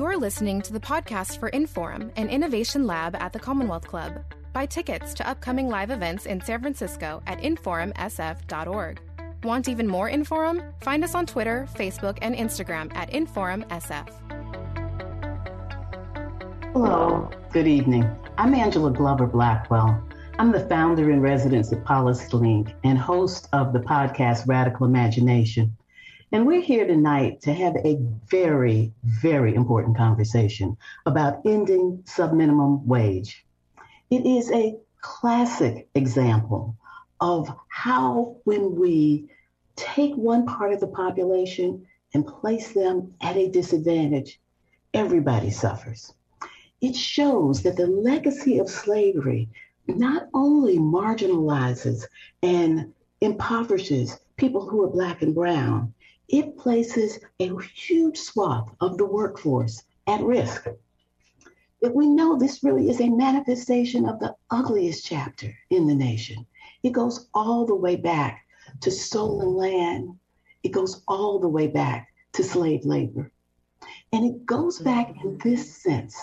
You're listening to the podcast for Inforum, an innovation lab at the Commonwealth Club. Buy tickets to upcoming live events in San Francisco at InforumSF.org. Want even more Inforum? Find us on Twitter, Facebook, and Instagram at InforumSF. Hello. Good evening. I'm Angela Glover Blackwell. I'm the founder in residence at PolicyLink and host of the podcast Radical Imagination. And we're here tonight to have a very, very important conversation about ending subminimum wage. It is a classic example of how when we take one part of the population and place them at a disadvantage, everybody suffers. It shows that the legacy of slavery not only marginalizes and impoverishes people who are Black and brown, it places a huge swath of the workforce at risk. But we know this really is a manifestation of the ugliest chapter in the nation. It goes all the way back to stolen land. It goes all the way back to slave labor. And it goes back in this sense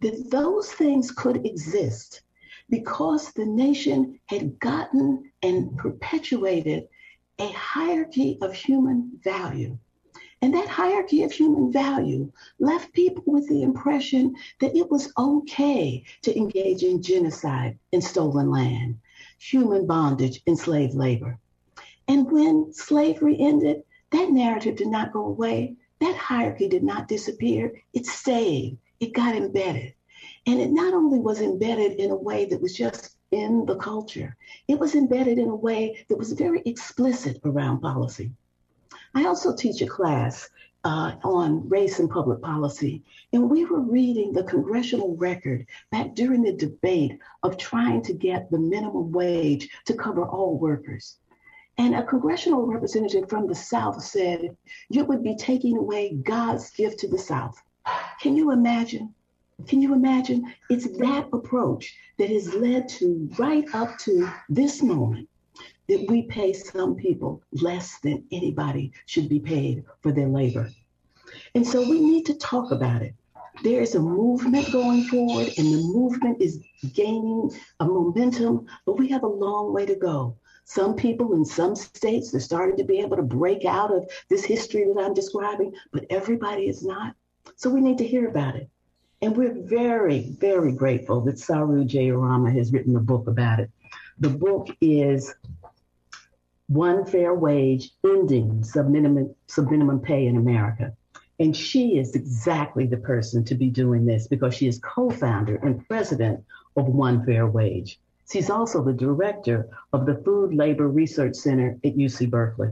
that those things could exist because the nation had gotten and perpetuated a hierarchy of human value. And that hierarchy of human value left people with the impression that it was okay to engage in genocide and stolen land, human bondage and slave labor. And when slavery ended, that narrative did not go away. That hierarchy did not disappear. It stayed. It got embedded. And it not only was embedded in a way that was just in the culture, it was embedded in a way that was very explicit around policy. I also teach a class on race and public policy, and we were reading the congressional record back during the debate of trying to get the minimum wage to cover all workers. And a congressional representative from the South said, "You would be taking away God's gift to the South." Can you imagine? Can you imagine? It's that approach that has led to right up to this moment that we pay some people less than anybody should be paid for their labor. And so we need to talk about it. There is a movement going forward, and the movement is gaining a momentum, but we have a long way to go. Some people in some states are starting to be able to break out of this history that I'm describing, but everybody is not. So we need to hear about it. And we're very, very grateful that Saru Jayarama has written a book about it. The book is One Fair Wage, Ending Subminimum Pay in America. And she is exactly the person to be doing this because she is co-founder and president of One Fair Wage. She's also the director of the Food Labor Research Center at UC Berkeley.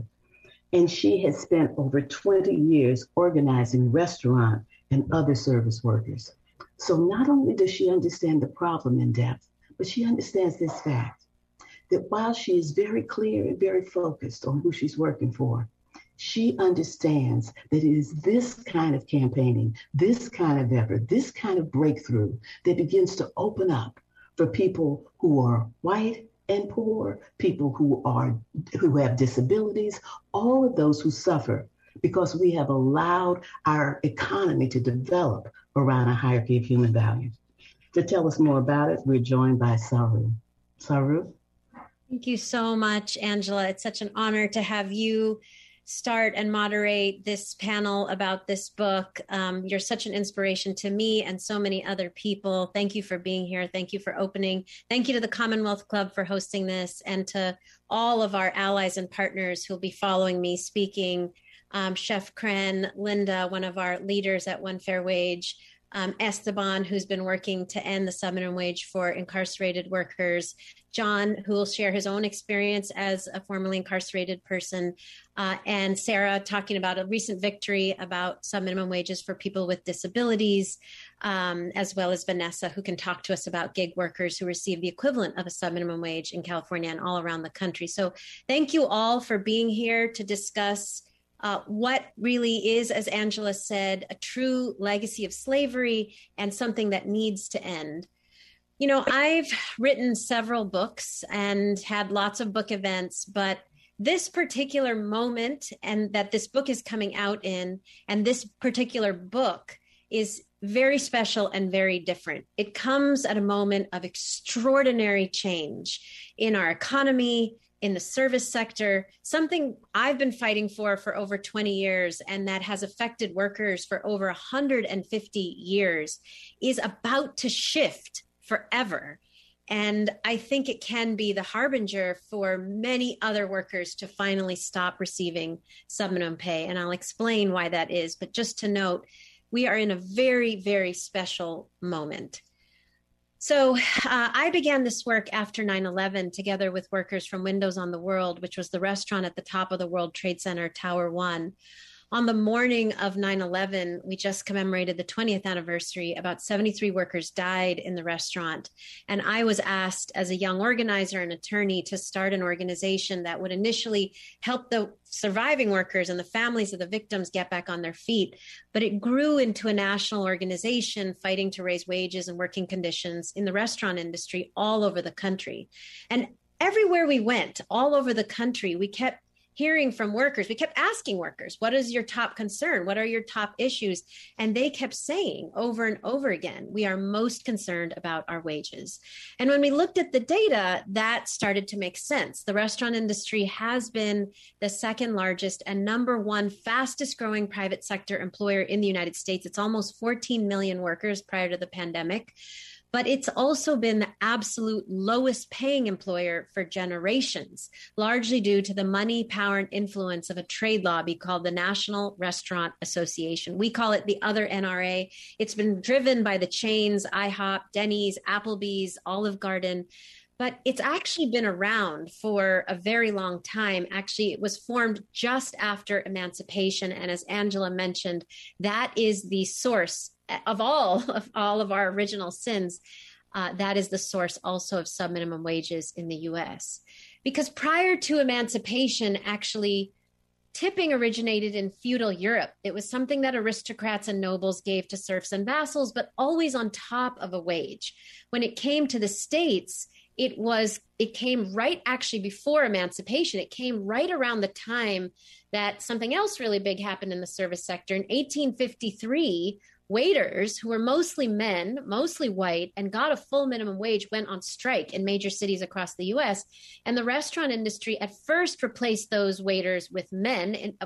And she has spent over 20 years organizing restaurant and other service workers. So not only does she understand the problem in depth, but she understands this fact, that while she is very clear and very focused on who she's working for, she understands that it is this kind of campaigning, this kind of effort, this kind of breakthrough that begins to open up for people who are white and poor, people who have disabilities, all of those who suffer because we have allowed our economy to develop around a hierarchy of human value. To tell us more about it, we're joined by Saru. Saru? Thank you so much, Angela. It's such an honor to have you start and moderate this panel about this book. You're such an inspiration to me and so many other people. Thank you for being here. Thank you for opening. Thank you to the Commonwealth Club for hosting this and to all of our allies and partners who'll be following me speaking. Chef Crenn, Linda, one of our leaders at One Fair Wage, Esteban, who's been working to end the subminimum wage for incarcerated workers, John, who will share his own experience as a formerly incarcerated person, and Sarah talking about a recent victory about subminimum wages for people with disabilities, as well as Vanessa, who can talk to us about gig workers who receive the equivalent of a subminimum wage in California and all around the country. So thank you all for being here to discuss what really is, as Angela said, a true legacy of slavery and something that needs to end. You know, I've written several books and had lots of book events, but this particular moment and that this book is coming out in, and this particular book is very special and very different. It comes at a moment of extraordinary change in our economy, in the service sector, something I've been fighting for over 20 years, and that has affected workers for over 150 years, is about to shift forever. And I think it can be the harbinger for many other workers to finally stop receiving subminimum pay. And I'll explain why that is. But just to note, we are in a very, very special moment. So I began this work after 9/11 together with workers from Windows on the World, which was the restaurant at the top of the World Trade Center, Tower One. On the morning of 9/11, we just commemorated the 20th anniversary. About 73 workers died in the restaurant. And I was asked as a young organizer and attorney to start an organization that would initially help the surviving workers and the families of the victims get back on their feet. But it grew into a national organization fighting to raise wages and working conditions in the restaurant industry all over the country. And everywhere we went, all over the country, we kept hearing from workers. We kept asking workers, what is your top concern? What are your top issues? And they kept saying over and over again, we are most concerned about our wages. And when we looked at the data, that started to make sense. The restaurant industry has been the second largest and number one fastest growing private sector employer in the United States. It's almost 14 million workers prior to the pandemic. But it's also been the absolute lowest paying employer for generations, largely due to the money, power, and influence of a trade lobby called the National Restaurant Association. We call it the other NRA. It's been driven by the chains, IHOP, Denny's, Applebee's, Olive Garden. But it's actually been around for a very long time. Actually, it was formed just after emancipation. And as Angela mentioned, that is the source of all of our original sins, that is the source also of subminimum wages in the U.S. Because prior to emancipation, actually, tipping originated in feudal Europe. It was something that aristocrats and nobles gave to serfs and vassals, but always on top of a wage. When it came to the states, it came right actually before emancipation. It came right around the time that something else really big happened in the service sector. In 1853, waiters, who were mostly men, mostly white, and got a full minimum wage, went on strike in major cities across the U.S. And the restaurant industry at first replaced those waiters with women, in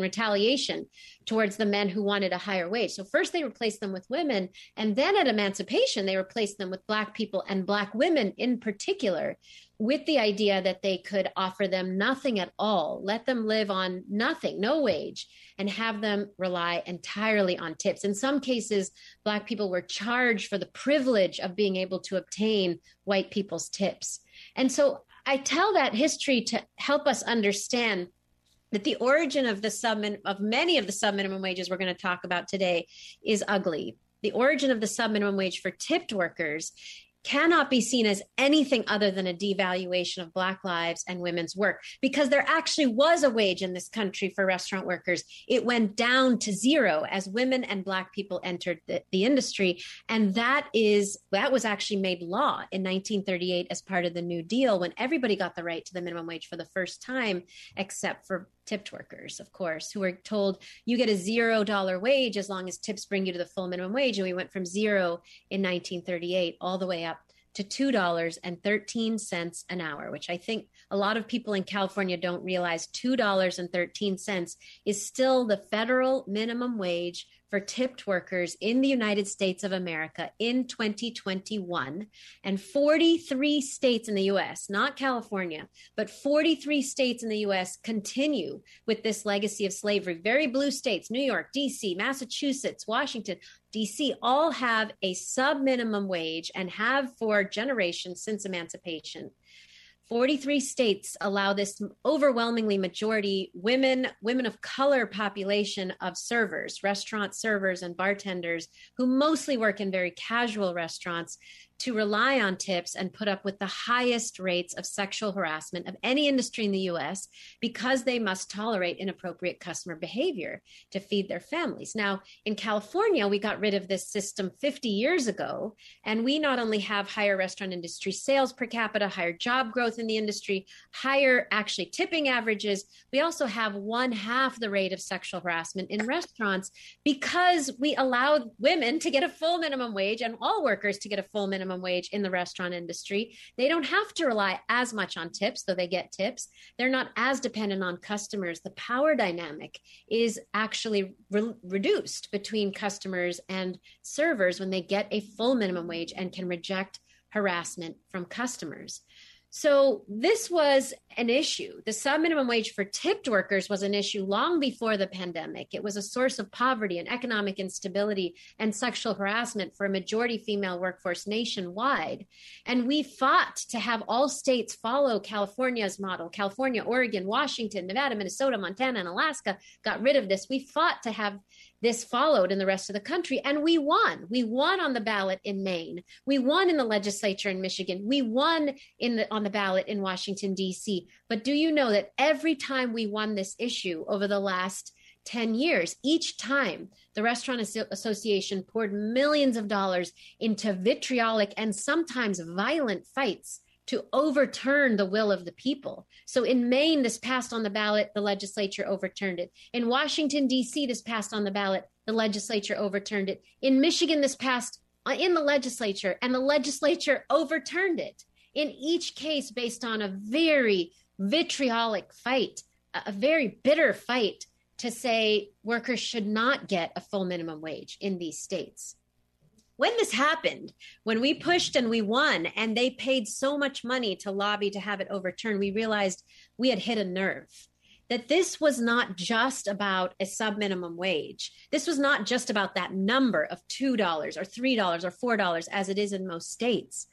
retaliation towards the men who wanted a higher wage. So first they replaced them with women. And then at emancipation, they replaced them with Black people and Black women in particular, with the idea that they could offer them nothing at all, let them live on nothing, no wage, and have them rely entirely on tips. In some cases, Black people were charged for the privilege of being able to obtain white people's tips. And so I tell that history to help us understand that the origin of many of the subminimum wages we're going to talk about today is ugly. The origin of the subminimum wage for tipped workers cannot be seen as anything other than a devaluation of Black lives and women's work, because there actually was a wage in this country for restaurant workers. It went down to zero as women and Black people entered the industry. And that was actually made law in 1938 as part of the New Deal, when everybody got the right to the minimum wage for the first time, except for tipped workers, of course, who were told you get a $0 wage as long as tips bring you to the full minimum wage. And we went from zero in 1938 all the way up to $2.13 an hour, which I think a lot of people in California don't realize. $2.13 is still the federal minimum wage for tipped workers in the United States of America in 2021. And 43 states in the U.S., not California, but 43 states in the U.S. continue with this legacy of slavery. Very blue states, New York, D.C., Massachusetts, Washington, D.C., all have a subminimum wage and have for generations since emancipation. 43 states allow this overwhelmingly majority women of color population of servers, restaurant servers and bartenders, who mostly work in very casual restaurants, to rely on tips and put up with the highest rates of sexual harassment of any industry in the U.S. because they must tolerate inappropriate customer behavior to feed their families. Now, in California, we got rid of this system 50 years ago, and we not only have higher restaurant industry sales per capita, higher job growth in the industry, higher actually tipping averages, we also have 1/2 the rate of sexual harassment in restaurants because we allowed women to get a full minimum wage and all workers to get a full minimum wage in the restaurant industry. They don't have to rely as much on tips, though they get tips. They're not as dependent on customers. The power dynamic is actually reduced between customers and servers when they get a full minimum wage and can reject harassment from customers. So this was an issue. The sub-minimum wage for tipped workers was an issue long before the pandemic. It was a source of poverty and economic instability and sexual harassment for a majority female workforce nationwide. And we fought to have all states follow California's model. California, Oregon, Washington, Nevada, Minnesota, Montana, and Alaska got rid of this. We fought to have this followed in the rest of the country. And we won. We won on the ballot in Maine. We won in the legislature in Michigan. We won on the ballot in Washington, D.C. But do you know that every time we won this issue over the last 10 years, each time the Restaurant Association poured millions of dollars into vitriolic and sometimes violent fights to overturn the will of the people. So in Maine, this passed on the ballot, the legislature overturned it. In Washington, D.C., this passed on the ballot, the legislature overturned it. In Michigan, this passed in the legislature, and the legislature overturned it. In each case, based on a very vitriolic fight, a very bitter fight to say workers should not get a full minimum wage in these states. When this happened, when we pushed and we won and they paid so much money to lobby to have it overturned, we realized we had hit a nerve, that this was not just about a sub-minimum wage. This was not just about that number of $2 or $3 or $4 as it is in most states.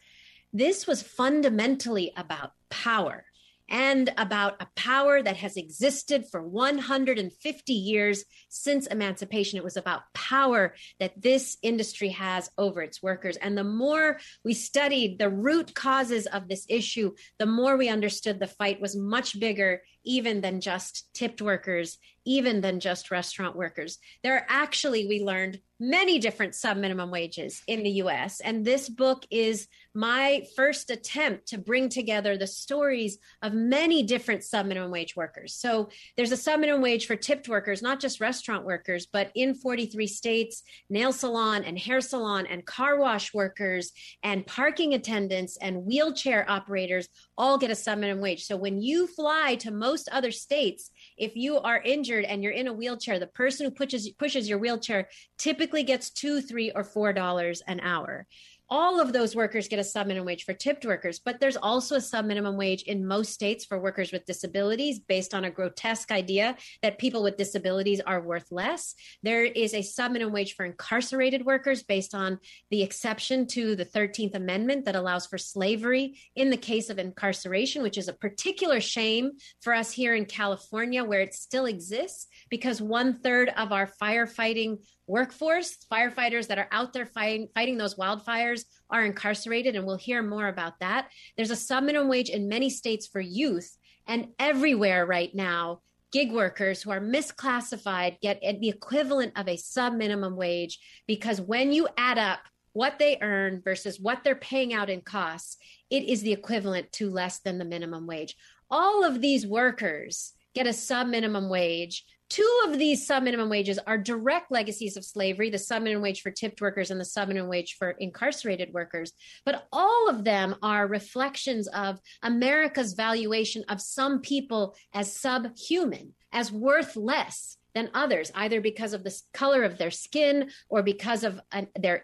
This was fundamentally about power, and about a power that has existed for 150 years since emancipation. It was about power that this industry has over its workers. And the more we studied the root causes of this issue, the more we understood the fight was much bigger even than just tipped workers, even than just restaurant workers. There are actually, we learned, many different sub-minimum wages in the U.S. And this book is my first attempt to bring together the stories of many different sub-minimum wage workers. So there's a sub-minimum wage for tipped workers, not just restaurant workers, but in 43 states, nail salon and hair salon and car wash workers and parking attendants and wheelchair operators all get a sub-minimum wage. So when you fly to most other states, if you are injured and you're in a wheelchair, the person who pushes your wheelchair typically gets $2, $3, or $4 an hour. All of those workers get a sub-minimum wage for tipped workers, but there's also a sub-minimum wage in most states for workers with disabilities based on a grotesque idea that people with disabilities are worth less. There is a sub-minimum wage for incarcerated workers based on the exception to the 13th Amendment that allows for slavery in the case of incarceration, which is a particular shame for us here in California where it still exists because 1/3 of our firefighting workforce, firefighters that are out there fighting those wildfires are incarcerated, and we'll hear more about that. There's a sub-minimum wage in many states for youth, and everywhere right now, gig workers who are misclassified get the equivalent of a sub-minimum wage because when you add up what they earn versus what they're paying out in costs, it is the equivalent to less than the minimum wage. All of these workers get a sub-minimum wage. Two of these sub-minimum wages are direct legacies of slavery, the sub-minimum wage for tipped workers and the sub-minimum wage for incarcerated workers. But all of them are reflections of America's valuation of some people as subhuman, as worth less than others, either because of the color of their skin or because of their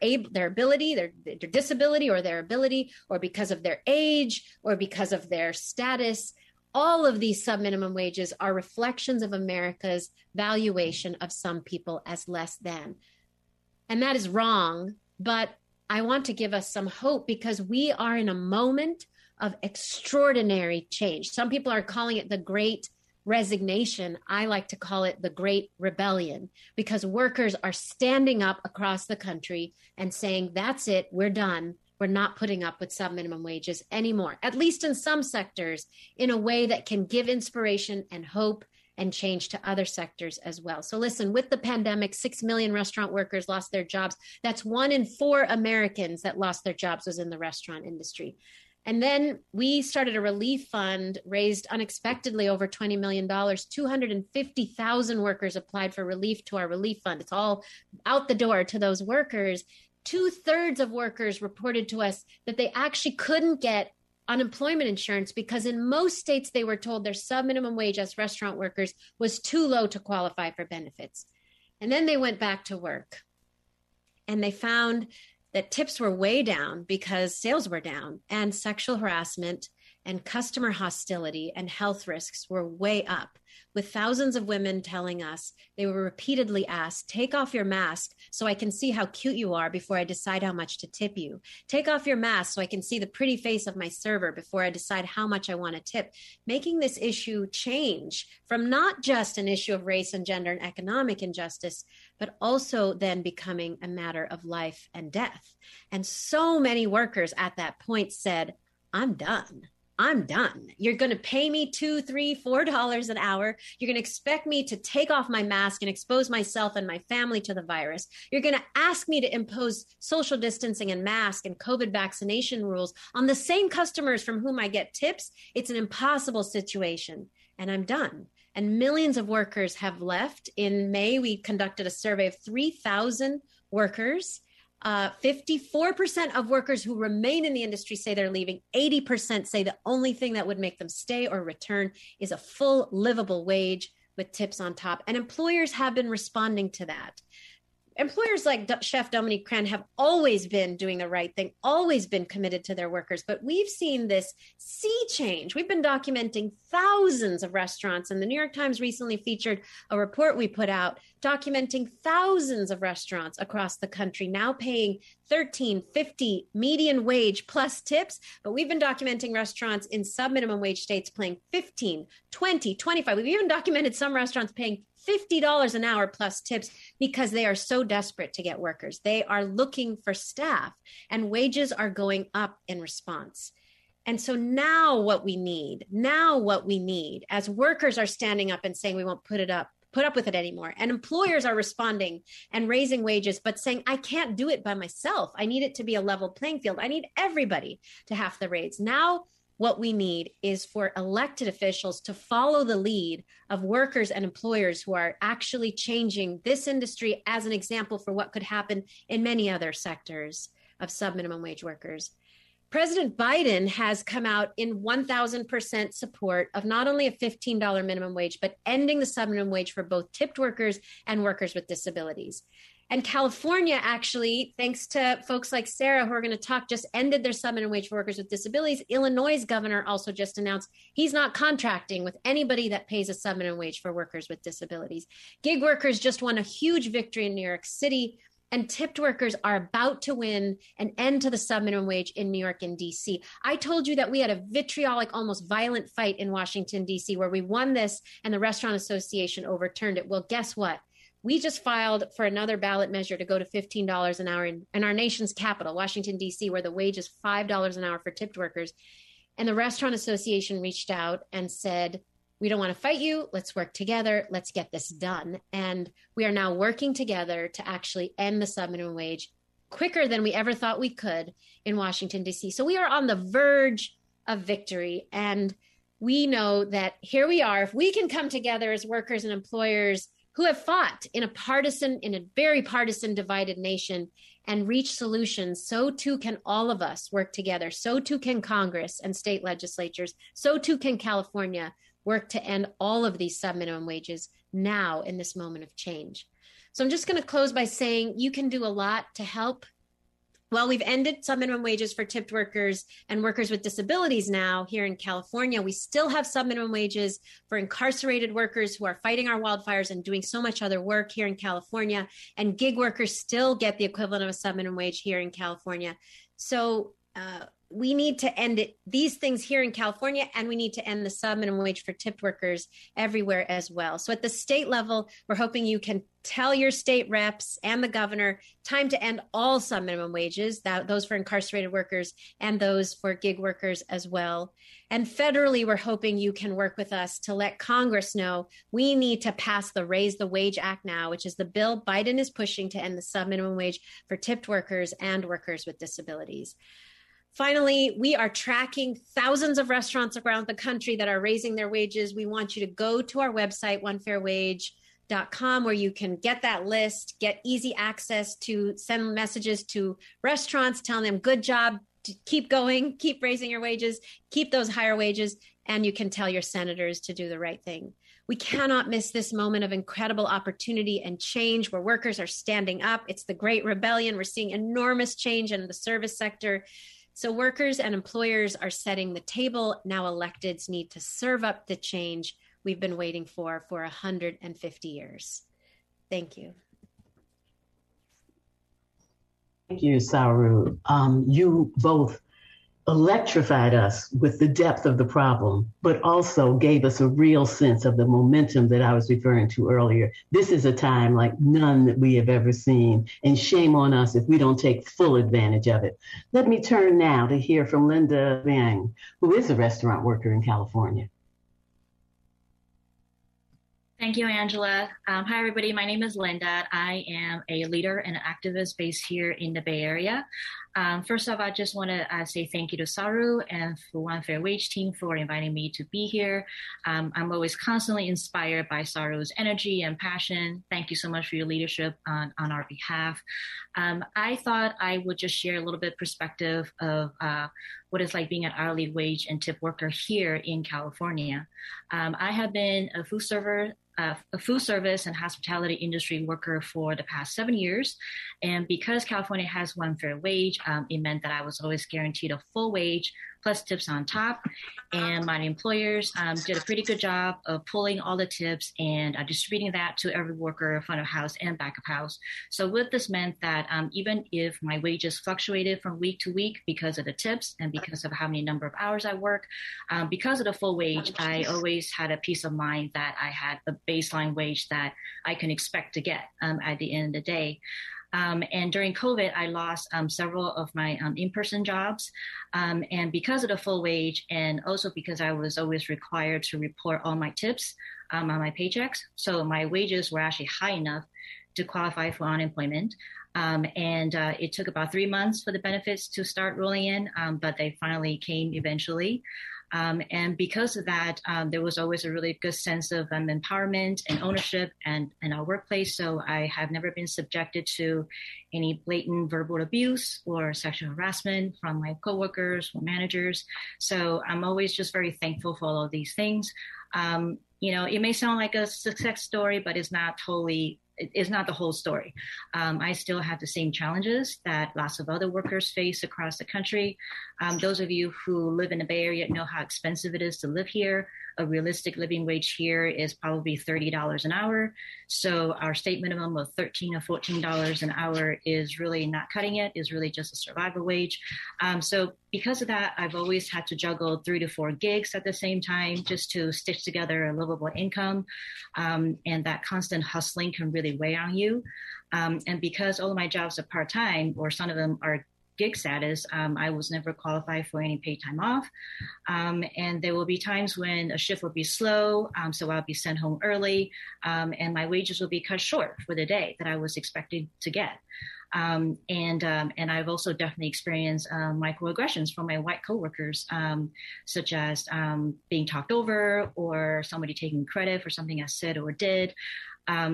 disability or their ability, or because of their age or because of their status. All of these sub-minimum wages are reflections of America's valuation of some people as less than. And that is wrong, but I want to give us some hope because we are in a moment of extraordinary change. Some people are calling it the Great Resignation. I like to call it the Great Rebellion because workers are standing up across the country and saying, that's it, we're done. we're not putting up with sub-minimum wages anymore, at least in some sectors, in a way that can give inspiration and hope and change to other sectors as well. So listen, with the pandemic, 6 million restaurant workers lost their jobs. That's 1 in 4 Americans that lost their jobs was in the restaurant industry. And then we started a relief fund, raised unexpectedly over $20 million. 250,000 workers applied for relief to our relief fund. It's all out the door to those workers. 2/3 of workers reported to us that they actually couldn't get unemployment insurance because in most states they were told their subminimum wage as restaurant workers was too low to qualify for benefits. And then they went back to work and they found that tips were way down because sales were down and sexual harassment and customer hostility and health risks were way up, with thousands of women telling us they were repeatedly asked, take off your mask so I can see how cute you are before I decide how much to tip you. Take off your mask so I can see the pretty face of my server before I decide how much I want to tip. Making this issue change from not just an issue of race and gender and economic injustice, but also then becoming a matter of life and death. And so many workers at that point said, I'm done. You're going to pay me $2, $3, $4 an hour. You're going to expect me to take off my mask and expose myself and my family to the virus. You're going to ask me to impose social distancing and mask and COVID vaccination rules on the same customers from whom I get tips. It's an impossible situation, and I'm done. And millions of workers have left. In May, we conducted a survey of 3,000 workers. 54% of workers who remain in the industry say they're leaving. 80% say the only thing that would make them stay or return is a full livable wage with tips on top. And employers have been responding to that. Employers like Chef Dominique Crenn have always been doing the right thing, always been committed to their workers. But we've seen this sea change. We've been documenting thousands of restaurants, and the New York Times recently featured a report we put out documenting thousands of restaurants across the country now paying $13.50 median wage plus tips. But we've been documenting restaurants in sub-minimum wage states paying $15, $20, $25. We've even documented some restaurants paying $50 an hour plus tips because they are so desperate to get workers. They are looking for staff, and wages are going up in response. And so now what we need as workers are standing up and saying, we won't put up with it anymore. And employers are responding and raising wages, but saying, I can't do it by myself. I need it to be a level playing field. I need everybody to have the raise. Now, what we need is for elected officials to follow the lead of workers and employers who are actually changing this industry as an example for what could happen in many other sectors of subminimum wage workers. President Biden has come out in 1,000% support of not only a $15 minimum wage, but ending the subminimum wage for both tipped workers and workers with disabilities. And California, actually, thanks to folks like Sarah, who are going to talk, just ended their subminimum wage for workers with disabilities. Illinois' governor also just announced he's not contracting with anybody that pays a subminimum wage for workers with disabilities. Gig workers just won a huge victory in New York City, and tipped workers are about to win an end to the subminimum wage in New York and D.C. I told you that we had a vitriolic, almost violent fight in Washington, D.C., where we won this and the Restaurant Association overturned it. Well, guess what? We just filed for another ballot measure to go to $15 an hour in our nation's capital, Washington, D.C., where the wage is $5 an hour for tipped workers. And the Restaurant Association reached out and said, we don't want to fight you. Let's work together. Let's get this done. And we are now working together to actually end the subminimum wage quicker than we ever thought we could in Washington, D.C. So we are on the verge of victory. And we know that here we are. If we can come together as workers and employers who have fought in a very partisan divided nation and reach solutions, so too can all of us work together. So too can Congress and state legislatures. So too can California work to end all of these subminimum wages now in this moment of change. So I'm just going to close by saying you can do a lot to help. Well, we've ended subminimum wages for tipped workers and workers with disabilities now here in California. We still have subminimum wages for incarcerated workers who are fighting our wildfires and doing so much other work here in California. And gig workers still get the equivalent of a subminimum wage here in California. So we need to end it, these things here in California, and we need to end the subminimum wage for tipped workers everywhere as well. So at the state level, we're hoping you can tell your state reps and the governor, time to end all subminimum wages, those for incarcerated workers and those for gig workers as well. And federally, we're hoping you can work with us to let Congress know we need to pass the Raise the Wage Act now, which is the bill Biden is pushing to end the subminimum wage for tipped workers and workers with disabilities. Finally, we are tracking thousands of restaurants around the country that are raising their wages. We want you to go to our website, onefairwage.com, where you can get that list, get easy access to send messages to restaurants, telling them good job, keep going, keep raising your wages, keep those higher wages, and you can tell your senators to do the right thing. We cannot miss this moment of incredible opportunity and change where workers are standing up. It's the Great Rebellion. We're seeing enormous change in the service sector. So workers and employers are setting the table. Now electeds need to serve up the change we've been waiting for 150 years. Thank you. Thank you, Saru. You both electrified us with the depth of the problem, but also gave us a real sense of the momentum that I was referring to earlier. This is a time like none that we have ever seen, and shame on us if we don't take full advantage of it. Let me turn now to hear from Linda Vang, who is a restaurant worker in California. Thank you, Angela. Hi, everybody. My name is Linda. I am a leader and activist based here in the Bay Area. First off, I just want to say thank you to Saru and for One Fair Wage team for inviting me to be here. I'm always constantly inspired by Saru's energy and passion. Thank you so much for your leadership on our behalf. I thought I would just share a little bit perspective of what it's like being an hourly wage and tip worker here in California. I have been a food service and hospitality industry worker for the past 7 years. And because California has one fair wage, it meant that I was always guaranteed a full wage plus tips on top. And my employers did a pretty good job of pulling all the tips and distributing that to every worker, front of house and back of house. So what this meant that even if my wages fluctuated from week to week because of the tips and because of how many number of hours I work, because of the full wage, I always had a peace of mind that I had a baseline wage that I can expect to get at the end of the day. And during COVID, I lost several of my in-person jobs. And because of the full wage and also because I was always required to report all my tips on my paychecks. So my wages were actually high enough to qualify for unemployment. And it took about 3 months for the benefits to start rolling in, but they finally came eventually. And because of that, there was always a really good sense of empowerment and ownership and in our workplace. So I have never been subjected to any blatant verbal abuse or sexual harassment from my coworkers or managers. So I'm always just very thankful for all of these things. You know, it may sound like a success story, but it's not totally, it's not the whole story. I still have the same challenges that lots of other workers face across the country. Those of you who live in the Bay Area know how expensive it is to live here. A realistic living wage here is probably $30 an hour. So our state minimum of $13 or $14 an hour is really not cutting it, is really just a survival wage. So because of that, I've always had to juggle 3 to 4 gigs at the same time just to stitch together a livable income. And that constant hustling can really weigh on you. And because all of my jobs are part-time or some of them are gig status, I was never qualified for any paid time off. And there will be times when a shift will be slow, so I'll be sent home early, and my wages will be cut short for the day that I was expected to get. And I've also definitely experienced microaggressions from my white coworkers, such as being talked over or somebody taking credit for something I said or did.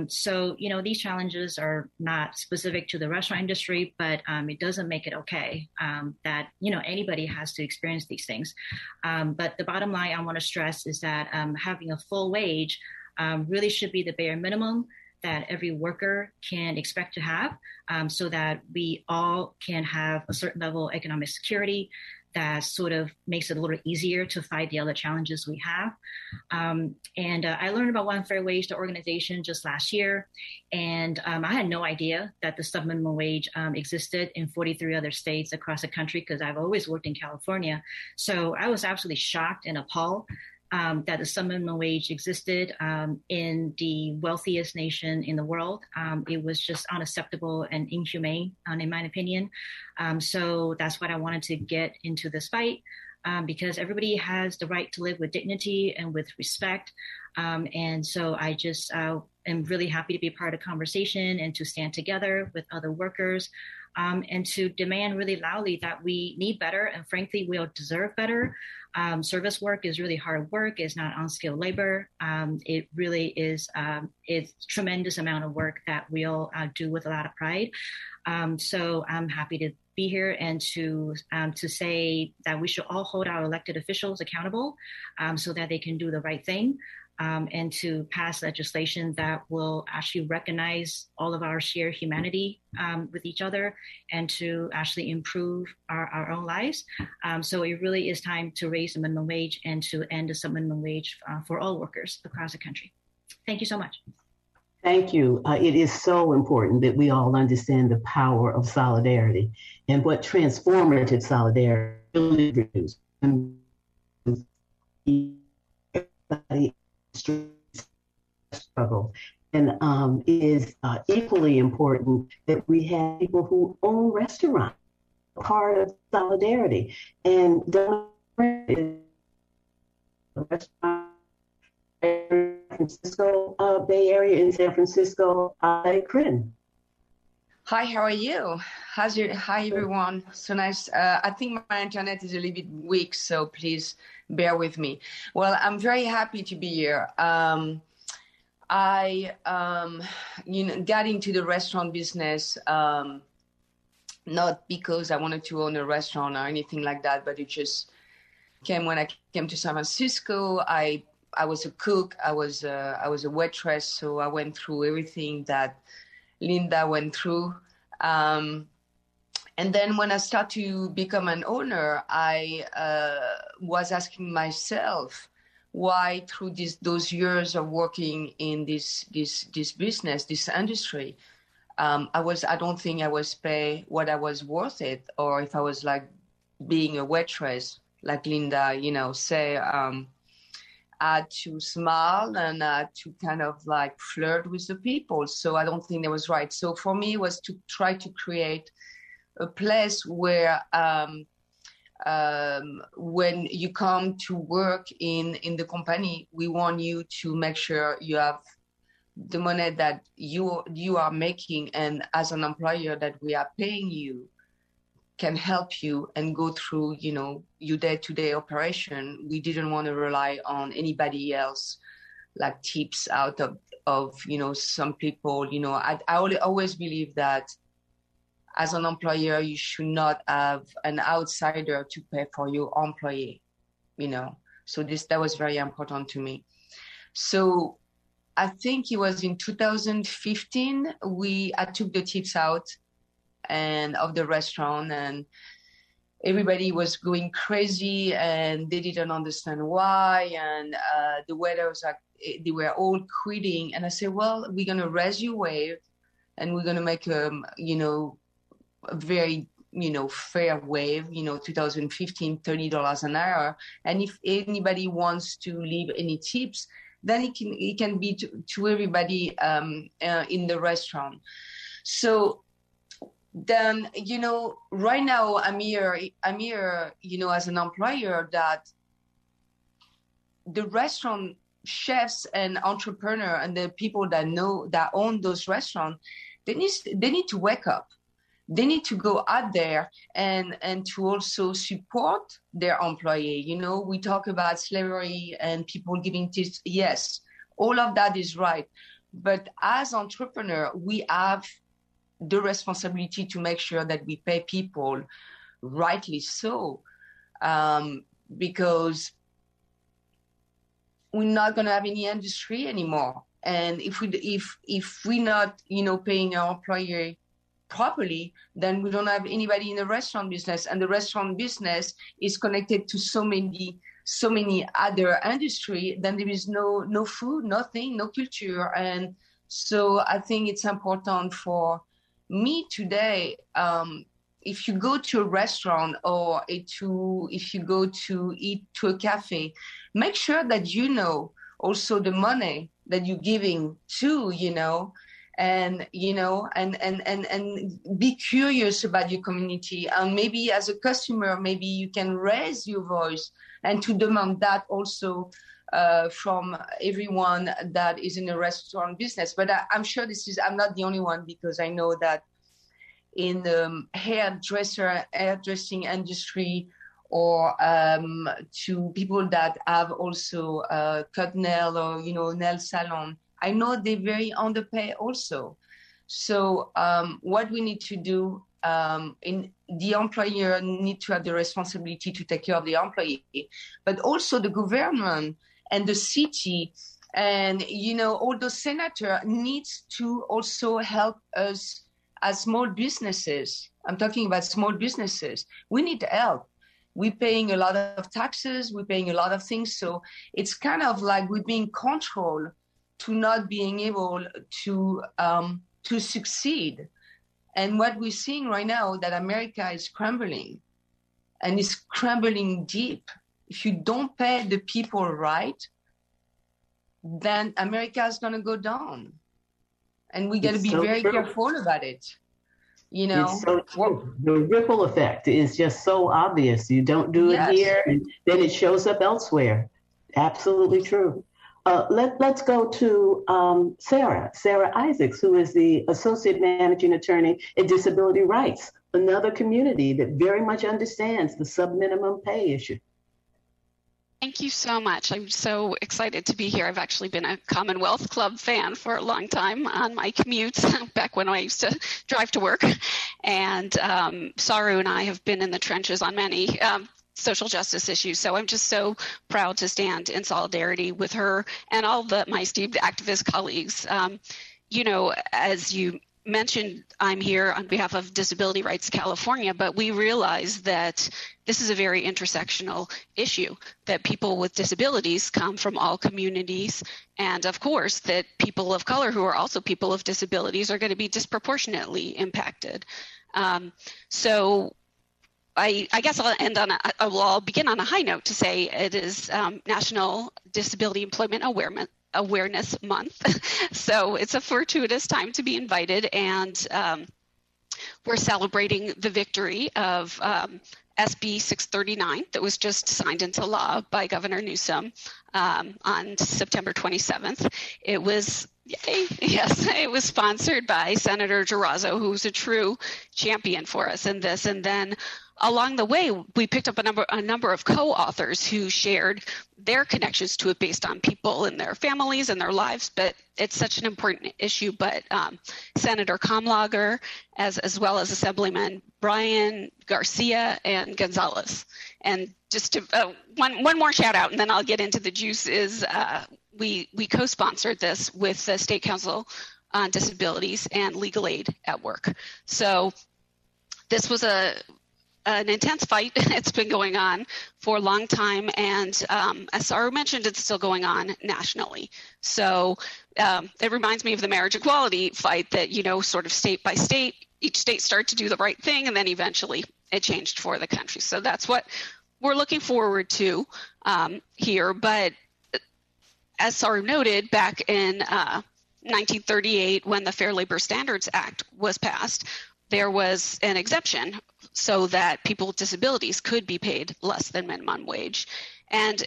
So, you know, these challenges are not specific to the restaurant industry, but it doesn't make it okay that, you know, anybody has to experience these things. But the bottom line I want to stress is that having a full wage really should be the bare minimum that every worker can expect to have so that we all can have a certain level of economic security that sort of makes it a little easier to fight the other challenges we have. And I learned about One Fair Wage, the organization, just last year. And I had no idea that the subminimum wage existed in 43 other states across the country, because I've always worked in California. So I was absolutely shocked and appalled that the subminimum wage existed in the wealthiest nation in the world. It was just unacceptable and inhumane, in my opinion. So that's what I wanted to get into this fight, because everybody has the right to live with dignity and with respect. And so I just am really happy to be part of the conversation and to stand together with other workers, and to demand really loudly that we need better, and frankly, we'll deserve better. Service work is really hard work. It's not unskilled labor. It really is it's a tremendous amount of work that we'll do with a lot of pride. So I'm happy to be here and to say that we should all hold our elected officials accountable so that they can do the right thing, and to pass legislation that will actually recognize all of our shared humanity with each other, and to actually improve our own lives. So it really is time to raise the minimum wage and to end the subminimum wage for all workers across the country. Thank you so much. Thank you. It is so important that we all understand the power of solidarity and what transformative solidarity really produces. Everybody struggle. And it is equally important that we have people who own restaurants, part of solidarity, and don't restaurant. Francisco, Bay Area in San Francisco. Hi, Crenn. Hi, how are you? Hi, everyone. So nice. I think my internet is a little bit weak, so please bear with me. Well, I'm very happy to be here. I got into the restaurant business not because I wanted to own a restaurant or anything like that, but it just came when I came to San Francisco. I was a cook. I was a waitress. So I went through everything that Linda went through. And then when I started to become an owner, I was asking myself why through those years of working in this business, this industry, I don't think I was paid what I was worth it, or if I was like being a waitress, like Linda, say. I had to smile and to kind of like flirt with the people. So I don't think that was right. So for me, it was to try to create a place where when you come to work in the company, we want you to make sure you have the money that you are making, and as an employer that we are paying you can help you and go through, your day-to-day operation. We didn't want to rely on anybody else, like tips out of some people. I always believe that as an employer, you should not have an outsider to pay for your employee, So that was very important to me. So I think it was in 2015, I took the tips out and of the restaurant, and everybody was going crazy and they didn't understand why, and the waiters, they were all quitting. And I said, well, we're going to raise your wage and we're going to make a very fair wage, 2015, $30 an hour, and if anybody wants to leave any tips, then it can be to everybody in the restaurant. So then, right now I'm here, as an employer, that the restaurant chefs and entrepreneur and the people that own those restaurants, they need to wake up. They need to go out there and to also support their employee. We talk about slavery and people giving tips. Yes, all of that is right. But as entrepreneur, we have the responsibility to make sure that we pay people rightly so, because we're not going to have any industry anymore. And if we're not, paying our employer properly, then we don't have anybody in the restaurant business. And the restaurant business is connected to so many other industry. Then there is no food, nothing, no culture. And so I think it's important for me today, if you go to a restaurant or if you go to eat to a cafe, make sure that you know also the money that you're giving to, and be curious about your community. And maybe as a customer, maybe you can raise your voice and to demand that also from everyone that is in the restaurant business. But I'm sure I'm not the only one, because I know that in the hairdressing industry, or to people that have also cut nail or, nail salon, I know they're very underpaid also. So what we need to do, in the employer need to have the responsibility to take care of the employee, but also the government and the city and, all those senators needs to also help us as small businesses. I'm talking about small businesses. We need help. We're paying a lot of taxes. We're paying a lot of things. So it's kind of like we're being controlled to not being able to succeed. And what we're seeing right now, that America is crumbling, and it's crumbling deep. If you don't pay the people right, then America is going to go down. And we got to be very careful about it. It's so true. The ripple effect is just so obvious. You don't do it here, and then it shows up elsewhere. Absolutely true. Let's go to Sarah Isaacs, who is the Associate Managing Attorney in Disability Rights, another community that very much understands the sub-minimum pay issue. Thank you so much. I'm so excited to be here. I've actually been a Commonwealth Club fan for a long time on my commutes back when I used to drive to work. And Saru and I have been in the trenches on many social justice issues. So I'm just so proud to stand in solidarity with her and all my esteemed activist colleagues. As you mentioned, I'm here on behalf of Disability Rights California, but we realize that this is a very intersectional issue, that people with disabilities come from all communities. And of course, that people of color who are also people of disabilities are going to be disproportionately impacted. I guess I'll begin on a high note to say it is National Disability Employment Awareness Month. So it's a fortuitous time to be invited, and we're celebrating the victory of SB 639 that was just signed into law by Governor Newsom on September 27th. It was it was sponsored by Senator Durazo, who's a true champion for us in this. And then along the way, we picked up a number of co-authors who shared their connections to it based on people and their families and their lives. But it's such an important issue. But Senator Kamlager, as well as Assemblyman Brian Garcia and Gonzalez. And just to, one more shout out, and then I'll get into the juice, is we co-sponsored this with the State Council on Disabilities and Legal Aid at Work. So this was an intense fight. It's been going on for a long time. And as Saru mentioned, it's still going on nationally. So it reminds me of the marriage equality fight that, sort of state by state, each state started to do the right thing, and then eventually it changed for the country. So that's what we're looking forward to here. But as Saru noted, back in 1938, when the Fair Labor Standards Act was passed, there was an exemption so that people with disabilities could be paid less than minimum wage. And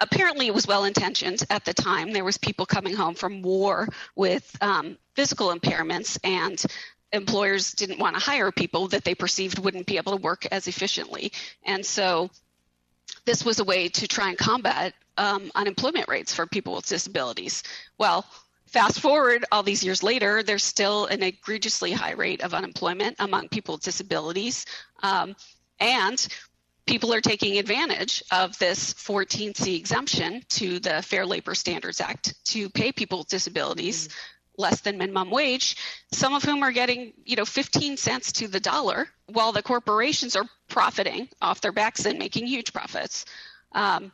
apparently it was well-intentioned at the time. There was people coming home from war with physical impairments, and employers didn't want to hire people that they perceived wouldn't be able to work as efficiently. And so this was a way to try and combat unemployment rates for people with disabilities. Well, fast forward all these years later, there's still an egregiously high rate of unemployment among people with disabilities. And people are taking advantage of this 14C exemption to the Fair Labor Standards Act to pay people with disabilities less than minimum wage, some of whom are getting, 15 cents to the dollar, while the corporations are profiting off their backs and making huge profits. Wow.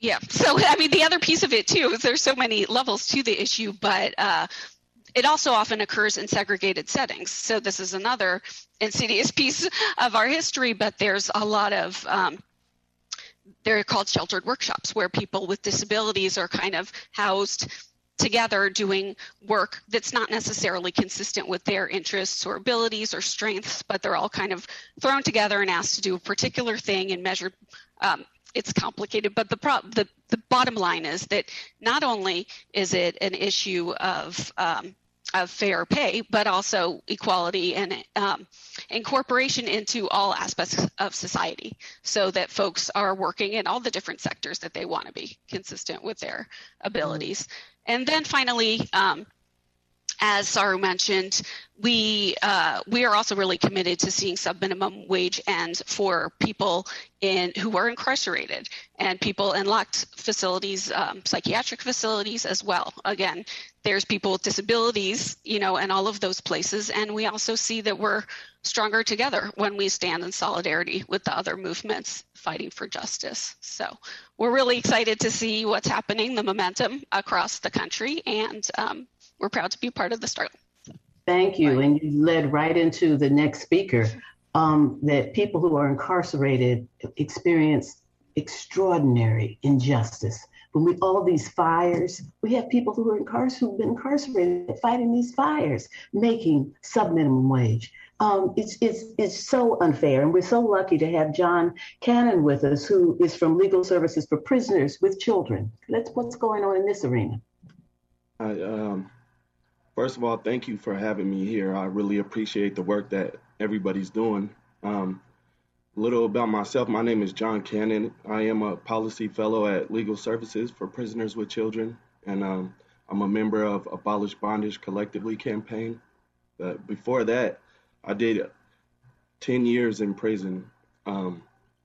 Yeah. So, the other piece of it too, is there's so many levels to the issue, but it also often occurs in segregated settings. So this is another insidious piece of our history, but there's a lot of, they're called sheltered workshops, where people with disabilities are kind of housed together doing work that's not necessarily consistent with their interests or abilities or strengths, but they're all kind of thrown together and asked to do a particular thing and measured. It's complicated, but the bottom line is that not only is it an issue of fair pay, but also equality and incorporation into all aspects of society, so that folks are working in all the different sectors that they want to be, consistent with their abilities. And then finally, as Saru mentioned, we are also really committed to seeing sub-minimum wage ends for people who are incarcerated and people in locked facilities, psychiatric facilities as well. Again, there's people with disabilities, in all of those places. And we also see that we're stronger together when we stand in solidarity with the other movements fighting for justice. So we're really excited to see what's happening, the momentum across the country, and we're proud to be part of the struggle. Thank you. And you led right into the next speaker, that people who are incarcerated experience extraordinary injustice. But with all these fires, we have people who are who've been incarcerated fighting these fires, making subminimum wage. It's so unfair, and we're so lucky to have John Cannon with us, who is from Legal Services for Prisoners with Children. That's what's going on in this arena. First of all, thank you for having me here. I really appreciate the work that everybody's doing. A little about myself. My name is John Cannon. I am a policy fellow at Legal Services for Prisoners with Children, and I'm a member of Abolish Bondage Collectively campaign. But before that, I did 10 years in prison. I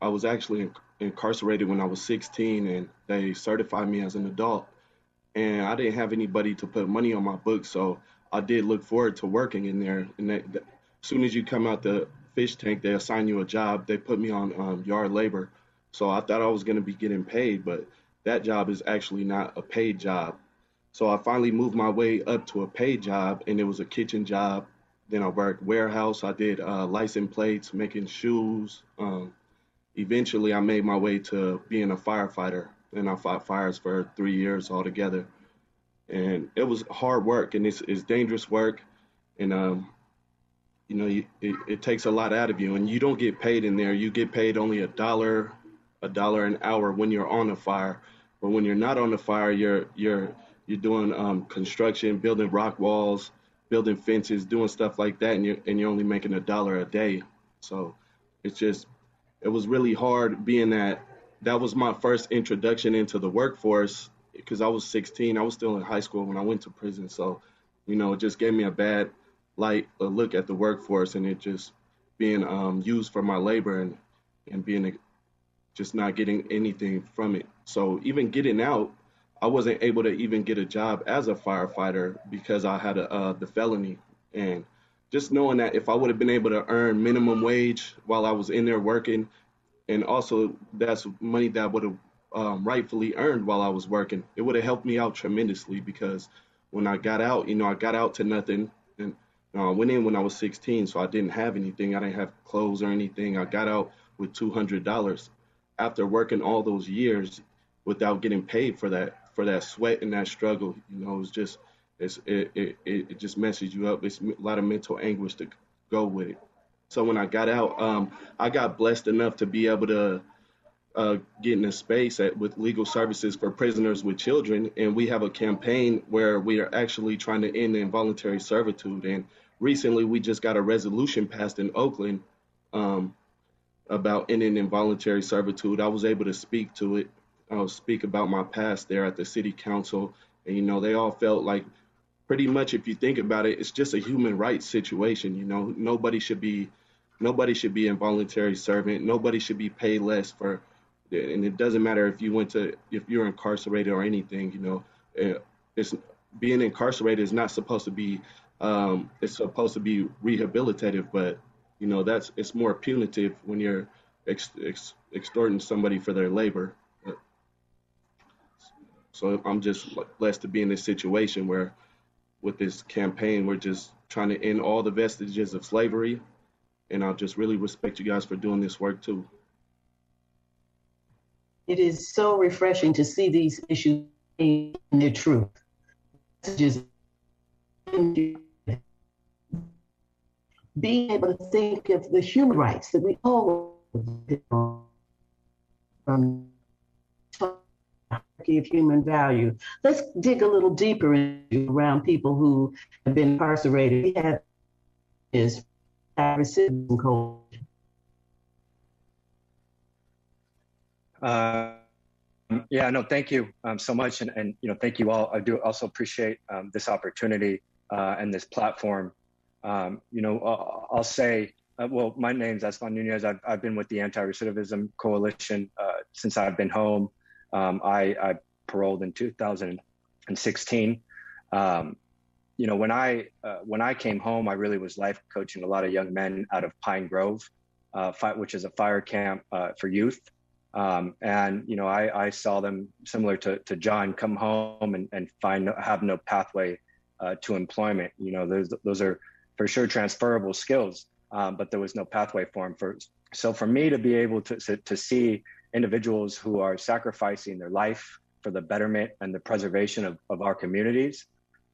was actually incarcerated when I was 16, and they certified me as an adult. And I didn't have anybody to put money on my books, so I did look forward to working in there. And as soon as you come out the fish tank, they assign you a job. They put me on yard labor, so I thought I was going to be getting paid, but that job is actually not a paid job. So I finally moved my way up to a paid job, and it was a kitchen job. Then I worked warehouse. I did license plates, making shoes. Eventually, I made my way to being a firefighter. And I fought fires for 3 years altogether. And it was hard work, and it's dangerous work. And, it takes a lot out of you. And you don't get paid in there. You get paid only a dollar an hour when you're on the fire. But when you're not on the fire, you're doing construction, building rock walls, building fences, doing stuff like that. And you're only making $1 a day. So it was really hard being that. That was my first introduction into the workforce, because I was 16. I was still in high school when I went to prison. So, it just gave me a bad light, a look at the workforce, and it just being used for my labor and being just not getting anything from it. So even getting out, I wasn't able to even get a job as a firefighter because I had the felony. And just knowing that if I would have been able to earn minimum wage while I was in there working, and also, that's money that I would have rightfully earned while I was working. It would have helped me out tremendously, because when I got out, I got out to nothing. And I went in when I was 16, so I didn't have anything. I didn't have clothes or anything. I got out with $200 after working all those years without getting paid for that sweat and that struggle. It just messes you up. It's a lot of mental anguish to go with it. So when I got out, I got blessed enough to be able to get in a space with Legal Services for Prisoners with Children. And we have a campaign where we are actually trying to end involuntary servitude. And recently, we just got a resolution passed in Oakland about ending involuntary servitude. I was able to speak to it. I'll speak about my past there at the city council. And, they all felt like, pretty much, if you think about it, it's just a human rights situation. Nobody should be involuntary servant. Nobody should be paid less for And it doesn't matter if you if you're incarcerated or anything, you know, it's being incarcerated is not supposed to be, it's supposed to be rehabilitative, but, you know, it's more punitive when you're extorting somebody for their labor. So I'm just blessed to be in this situation where with this campaign, we're just trying to end all the vestiges of slavery. And I'll just really respect you guys for doing this work too. It is so refreshing to see these issues in their truth. Being able to think of the human rights that we all from hierarchy of human value. Let's dig a little deeper around people who have been incarcerated. We have is recidivism code. Thank you so much. And, you know, thank you all. I do also appreciate this opportunity and this platform. I'll say, my name's Esteban Nunez. I've been with the Anti-Recidivism Coalition since I've been home. I paroled in 2016. When I came home, I really was life coaching a lot of young men out of Pine Grove, which is a fire camp for youth. I saw them similar to John come home and have no pathway to employment. You know, those are for sure transferable skills, but there was no pathway for them. So for me to be able to see individuals who are sacrificing their life for the betterment and the preservation of our communities,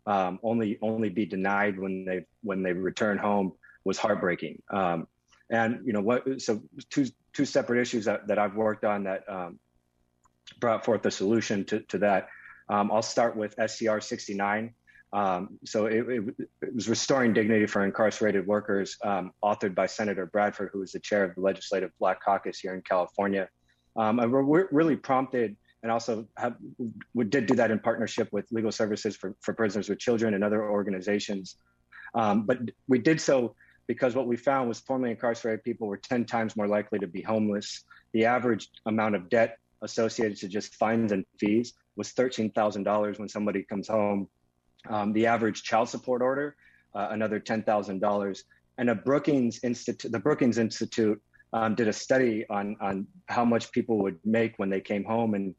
only be denied when they return home was heartbreaking. So two separate issues that I've worked on that brought forth a solution to that. I'll start with SCR 69. It was Restoring Dignity for Incarcerated Workers, authored by Senator Bradford, who is the chair of the Legislative Black Caucus here in California. We're really prompted and also we did do that in partnership with Legal Services for Prisoners with Children and other organizations. But we did so because what we found was formerly incarcerated people were 10 times more likely to be homeless. The average amount of debt associated to just fines and fees was $13,000 when somebody comes home. The average child support order, another $10,000. And the Brookings Institute did a study on how much people would make when they came home. And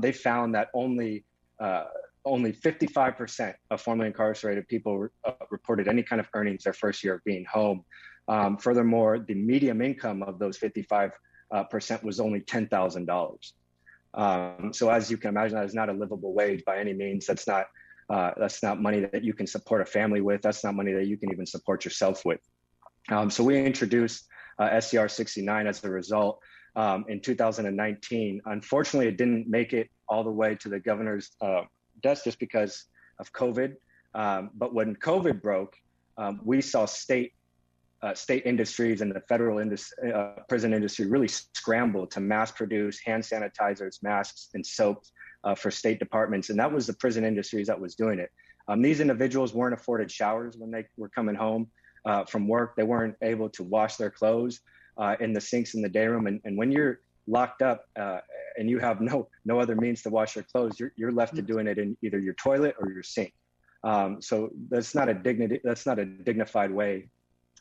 they found that only 55% of formerly incarcerated people reported any kind of earnings their first year of being home. Furthermore, the median income of those 55% was only $10,000. So as you can imagine, that is not a livable wage by any means. That's not money that you can support a family with. That's not money that you can even support yourself with. So we introduced SCR 69 as a result in 2019. Unfortunately, it didn't make it all the way to the governor's desk just because of COVID. But when COVID broke, we saw state industries and the federal prison industry really scramble to mass produce hand sanitizers, masks, and soaps for state departments. And that was the prison industries that was doing it. These individuals weren't afforded showers when they were coming home from work. They weren't able to wash their clothes in the sinks in the day room. And when you're locked up and you have no other means to wash your clothes, you're left to doing it in either your toilet or your sink. So that's not a dignified way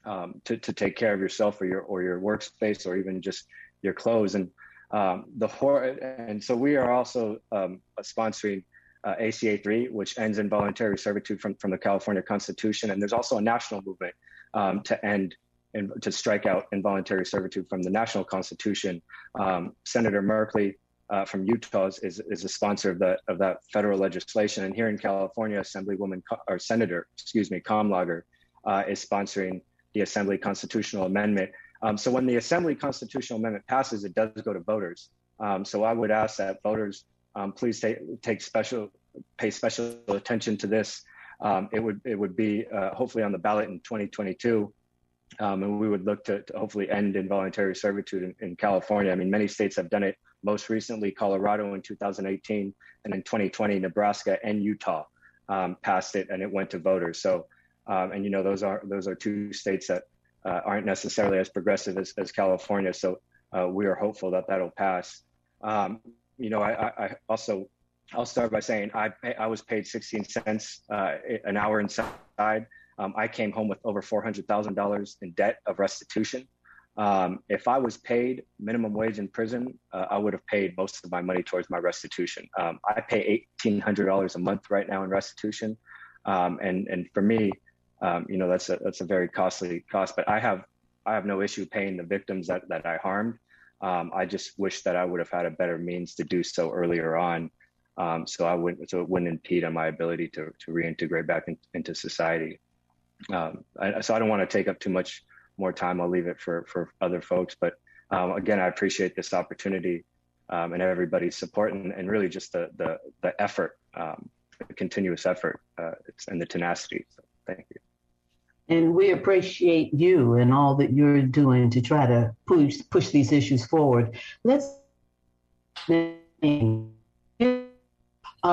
to take care of yourself or your workspace or even just your clothes. And so we are also sponsoring ACA 3, which ends involuntary servitude from the California Constitution. And there's also a national movement to end and to strike out involuntary servitude from the national constitution. Senator Merkley from Utah is a sponsor of that federal legislation. And here in California, Senator Komlager is sponsoring the Assembly Constitutional Amendment. So when the Assembly Constitutional Amendment passes, it does go to voters. So I would ask that voters please pay special attention to this. It would be hopefully on the ballot in 2022. And we would look to hopefully end involuntary servitude in California. I mean, many states have done it, most recently Colorado in 2018, and in 2020, Nebraska and Utah passed it, and it went to voters. So, those are two states that aren't necessarily as progressive as California. So we are hopeful that that'll pass. I also, I'll start by saying I was paid 16 cents an hour inside. I came home with over $400,000 in debt of restitution. If I was paid minimum wage in prison, I would have paid most of my money towards my restitution. I pay $1,800 a month right now in restitution. And for me, that's a very costly cost, but I have no issue paying the victims that I harmed. I just wish that I would have had a better means to do so earlier on. So it wouldn't impede on my ability to reintegrate back into society. So I don't want to take up too much more time. I'll leave it for other folks. But again, I appreciate this opportunity and everybody's support and really just the effort, the continuous effort and the tenacity. So thank you. And we appreciate you and all that you're doing to try to push these issues forward. A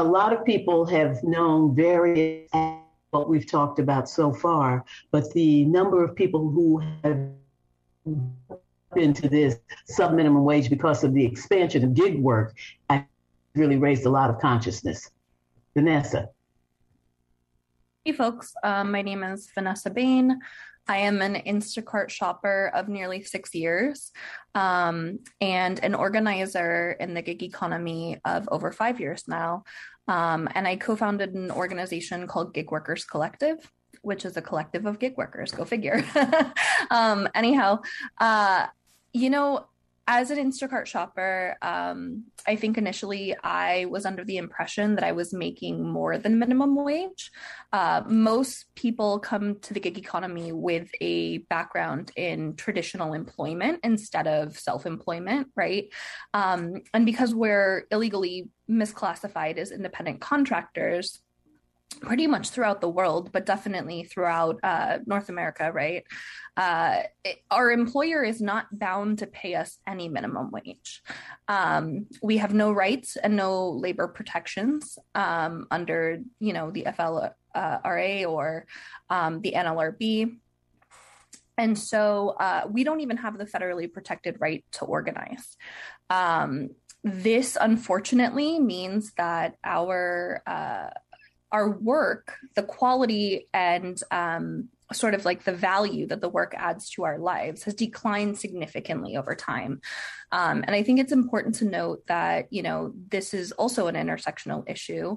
lot of people have known various what we've talked about so far, but the number of people who have into this subminimum wage because of the expansion of gig work, I really raised a lot of consciousness. Vanessa. Hey folks, my name is Vanessa Bain. I am an Instacart shopper of nearly 6 years and an organizer in the gig economy of over 5 years now. And I co-founded an organization called Gig Workers Collective, which is a collective of gig workers. Go figure. As an Instacart shopper, I think initially I was under the impression that I was making more than minimum wage. Most people come to the gig economy with a background in traditional employment instead of self-employment, right? And because we're illegally misclassified as independent contractors, pretty much throughout the world, but definitely throughout North America, right? Our employer is not bound to pay us any minimum wage. We have no rights and no labor protections under, the FLRA or the NLRB. And so we don't even have the federally protected right to organize. This, unfortunately, means that our work, the quality and sort of like the value that the work adds to our lives has declined significantly over time. And I think it's important to note that, this is also an intersectional issue.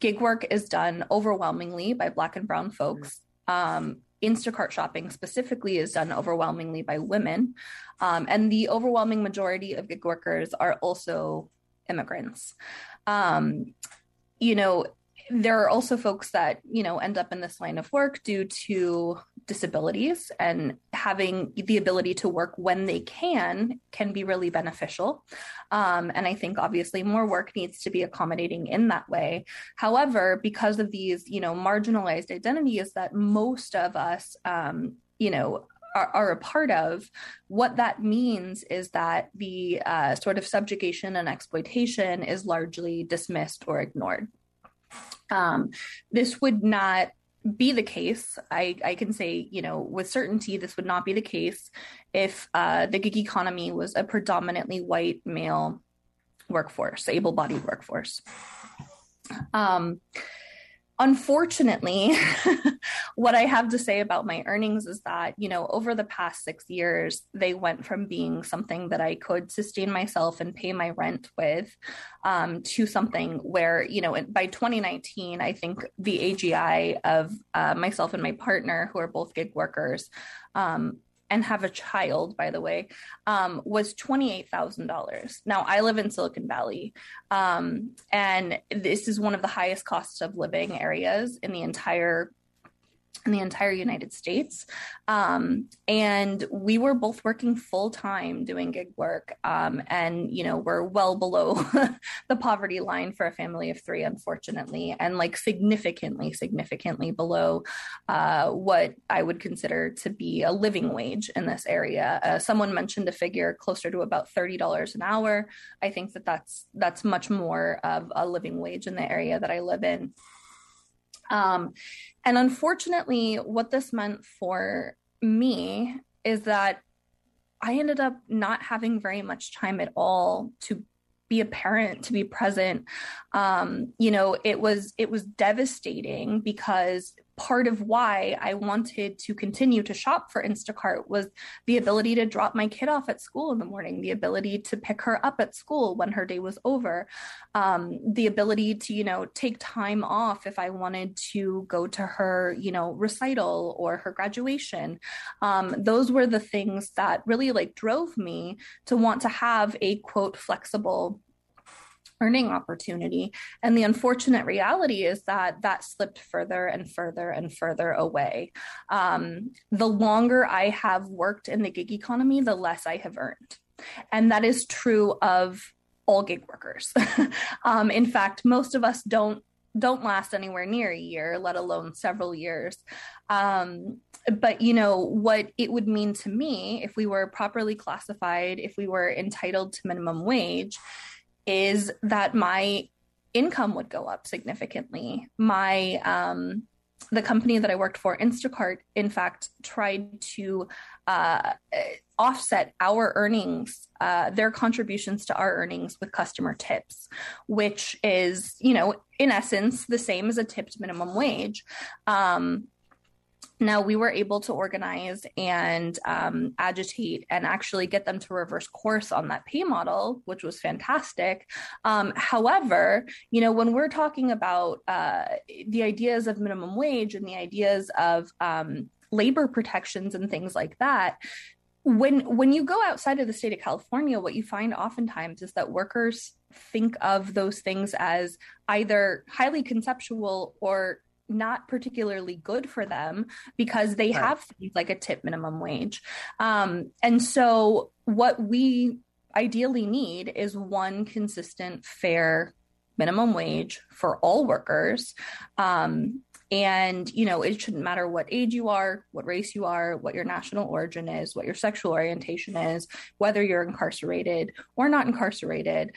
Gig work is done overwhelmingly by Black and brown folks. Instacart shopping specifically is done overwhelmingly by women. And the overwhelming majority of gig workers are also immigrants. There are also folks that, end up in this line of work due to disabilities, and having the ability to work when they can be really beneficial. And I think obviously more work needs to be accommodating in that way. However, because of these, marginalized identities that most of us, are a part of, what that means is that the sort of subjugation and exploitation is largely dismissed or ignored. This would not be the case. I can say, with certainty, this would not be the case if the gig economy was a predominantly white male workforce, able-bodied workforce. Unfortunately, what I have to say about my earnings is that, over the past 6 years, they went from being something that I could sustain myself and pay my rent with to something where, by 2019, I think the AGI of myself and my partner, who are both gig workers, and have a child, by the way, was $28,000. Now, I live in Silicon Valley, and this is one of the highest cost of living areas in the entire United States. And we were both working full time doing gig work. And we're well below the poverty line for a family of three, unfortunately, and like significantly below what I would consider to be a living wage in this area. Someone mentioned a figure closer to about $30 an hour. I think that's much more of a living wage in the area that I live in. And unfortunately, what this meant for me is that I ended up not having very much time at all to be a parent, to be present. It was devastating, because part of why I wanted to continue to shop for Instacart was the ability to drop my kid off at school in the morning, the ability to pick her up at school when her day was over, the ability to, take time off if I wanted to go to her, recital or her graduation. Those were the things that really drove me to want to have a quote flexible earning opportunity. And the unfortunate reality is that that slipped further and further and further away. The longer I have worked in the gig economy, the less I have earned. And that is true of all gig workers. In fact, most of us don't last anywhere near a year, let alone several years. But, what it would mean to me if we were properly classified, if we were entitled to minimum wage, is that my income would go up significantly. The company that I worked for, Instacart, in fact, tried to offset our earnings, their contributions to our earnings, with customer tips, which is, in essence, the same as a tipped minimum wage. Now, we were able to organize and agitate and actually get them to reverse course on that pay model, which was fantastic. However, when we're talking about the ideas of minimum wage and the ideas of labor protections and things like that, when you go outside of the state of California, what you find oftentimes is that workers think of those things as either highly conceptual or not particularly good for them, because they have things like a tip minimum wage. And so what we ideally need is one consistent, fair minimum wage for all workers. And, it shouldn't matter what age you are, what race you are, what your national origin is, what your sexual orientation is, whether you're incarcerated or not incarcerated.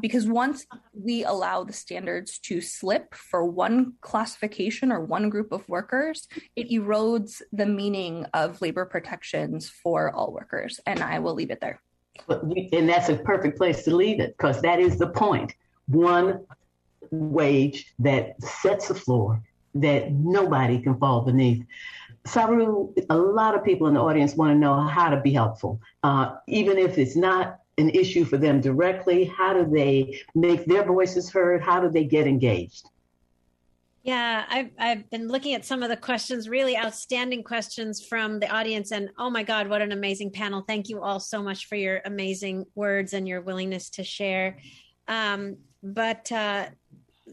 Because once we allow the standards to slip for one classification or one group of workers, it erodes the meaning of labor protections for all workers. And I will leave it there. And that's a perfect place to leave it, because that is the point. One wage that sets the floor that nobody can fall beneath. Saru, a lot of people in the audience want to know how to be helpful. Even if it's not an issue for them directly, how do they make their voices heard? How do they get engaged? Yeah, I've been looking at some of the questions, really outstanding questions from the audience. And oh my God, what an amazing panel. Thank you all so much for your amazing words and your willingness to share.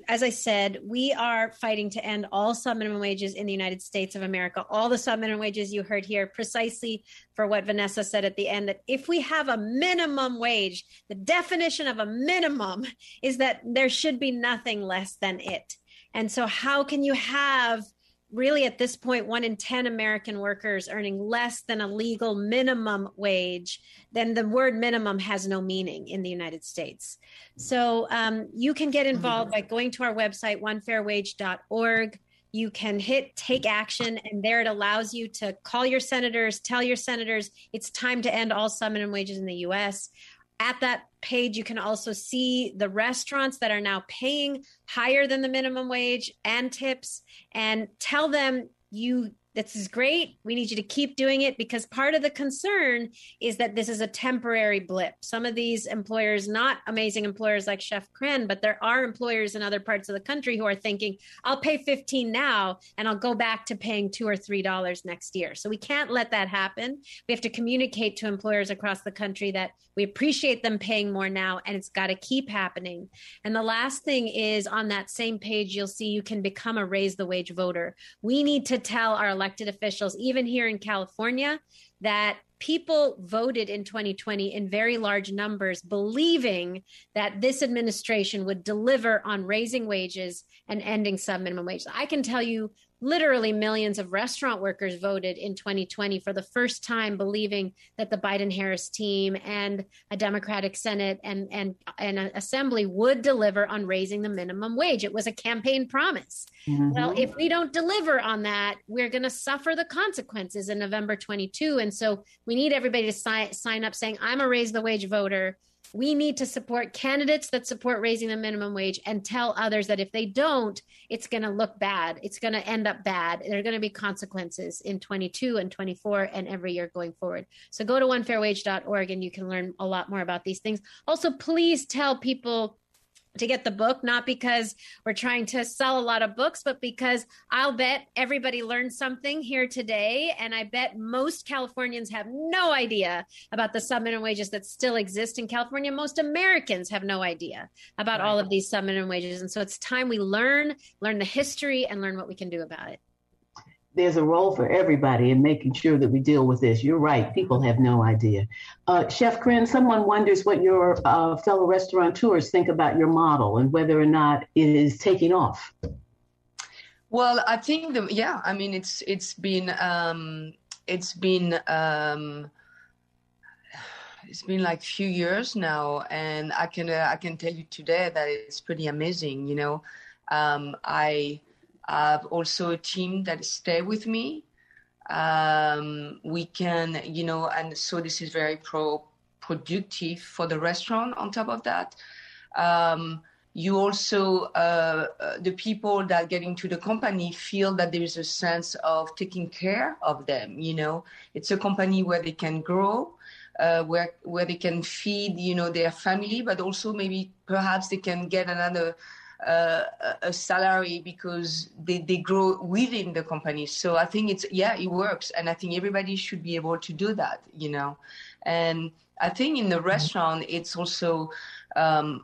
As I said, we are fighting to end all subminimum wages in the United States of America. All the subminimum wages you heard here, precisely for what Vanessa said at the end, that if we have a minimum wage, the definition of a minimum is that there should be nothing less than it. And so how can you have, really at this point, 1 in 10 American workers earning less than a legal minimum wage? Then the word minimum has no meaning in the United States. So you can get involved by going to our website, onefairwage.org. You can hit take action, and there it allows you to call your senators, tell your senators it's time to end all subminimum wages in the U.S. At that page, you can also see the restaurants that are now paying higher than the minimum wage and tips, and tell them, this is great. We need you to keep doing it, because part of the concern is that this is a temporary blip. Some of these employers, not amazing employers like Chef Crenn, but there are employers in other parts of the country who are thinking, I'll pay $15 now and I'll go back to paying $2 or $3 next year. So we can't let that happen. We have to communicate to employers across the country that we appreciate them paying more now, and it's got to keep happening. And the last thing is, on that same page, you'll see you can become a Raise the Wage voter. We need to tell our elected officials, even here in California, that people voted in 2020 in very large numbers, believing that this administration would deliver on raising wages and ending subminimum wages. I can tell you literally millions of restaurant workers voted in 2020 for the first time, believing that the Biden-Harris team and a Democratic Senate and an assembly would deliver on raising the minimum wage. It was a campaign promise. Mm-hmm. Well, if we don't deliver on that, we're going to suffer the consequences in November 22. And so we need everybody to sign up saying, I'm a raise the wage voter. We need to support candidates that support raising the minimum wage and tell others that if they don't, it's going to look bad. It's going to end up bad. There are going to be consequences in 22 and 24 and every year going forward. So go to onefairwage.org and you can learn a lot more about these things. Also, please tell people to get the book, not because we're trying to sell a lot of books, but because I'll bet everybody learned something here today. And I bet most Californians have no idea about the subminimum wages that still exist in California. Most Americans have no idea about all of these subminimum wages. And so it's time we learn the history and learn what we can do about it. There's a role for everybody in making sure that we deal with this. You're right. People have no idea. Chef Crenn, someone wonders what your fellow restaurateurs think about your model and whether or not it is taking off. Well, I think, it's been like a few years now, and I can tell you today that it's pretty amazing. You know, I've also a team that stay with me. We can, you know, and so this is very productive for the restaurant. On top of that, you also, the people that get into the company feel that there is a sense of taking care of them. You know, it's a company where they can grow, where they can feed, you know, their family, but also maybe perhaps they can get another a salary because they grow within the company. So I think it works. And I think everybody should be able to do that, you know. And I think in the restaurant, it's also to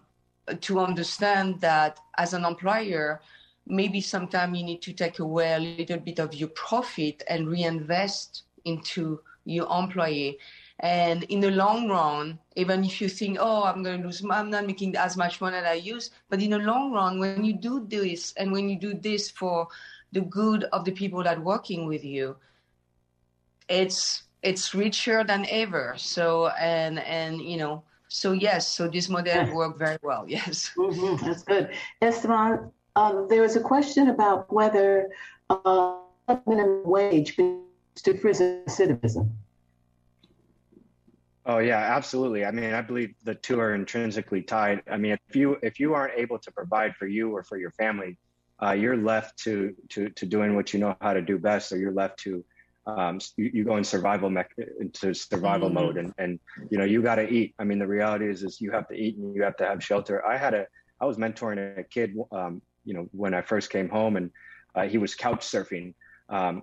understand that as an employer, maybe sometimes you need to take away a little bit of your profit and reinvest into your employee. And in the long run, even if you think, I'm not making as much money as I used, but in the long run, when you do this and when you do this for the good of the people that are working with you, it's richer than ever. So, and you know, so yes, so this model worked very well. Yes. Mm-hmm. That's good. Esteban, there was a question about whether minimum wage to prison citizen. Oh, yeah, absolutely. I mean, I believe the two are intrinsically tied. I mean, if you aren't able to provide for you or for your family, you're left to doing what you know how to do best, or you're left to you go in survival mm-hmm. mode, and you know, you got to eat. I mean, the reality is you have to eat and you have to have shelter. I was mentoring a kid, you know, when I first came home, and he was couch surfing.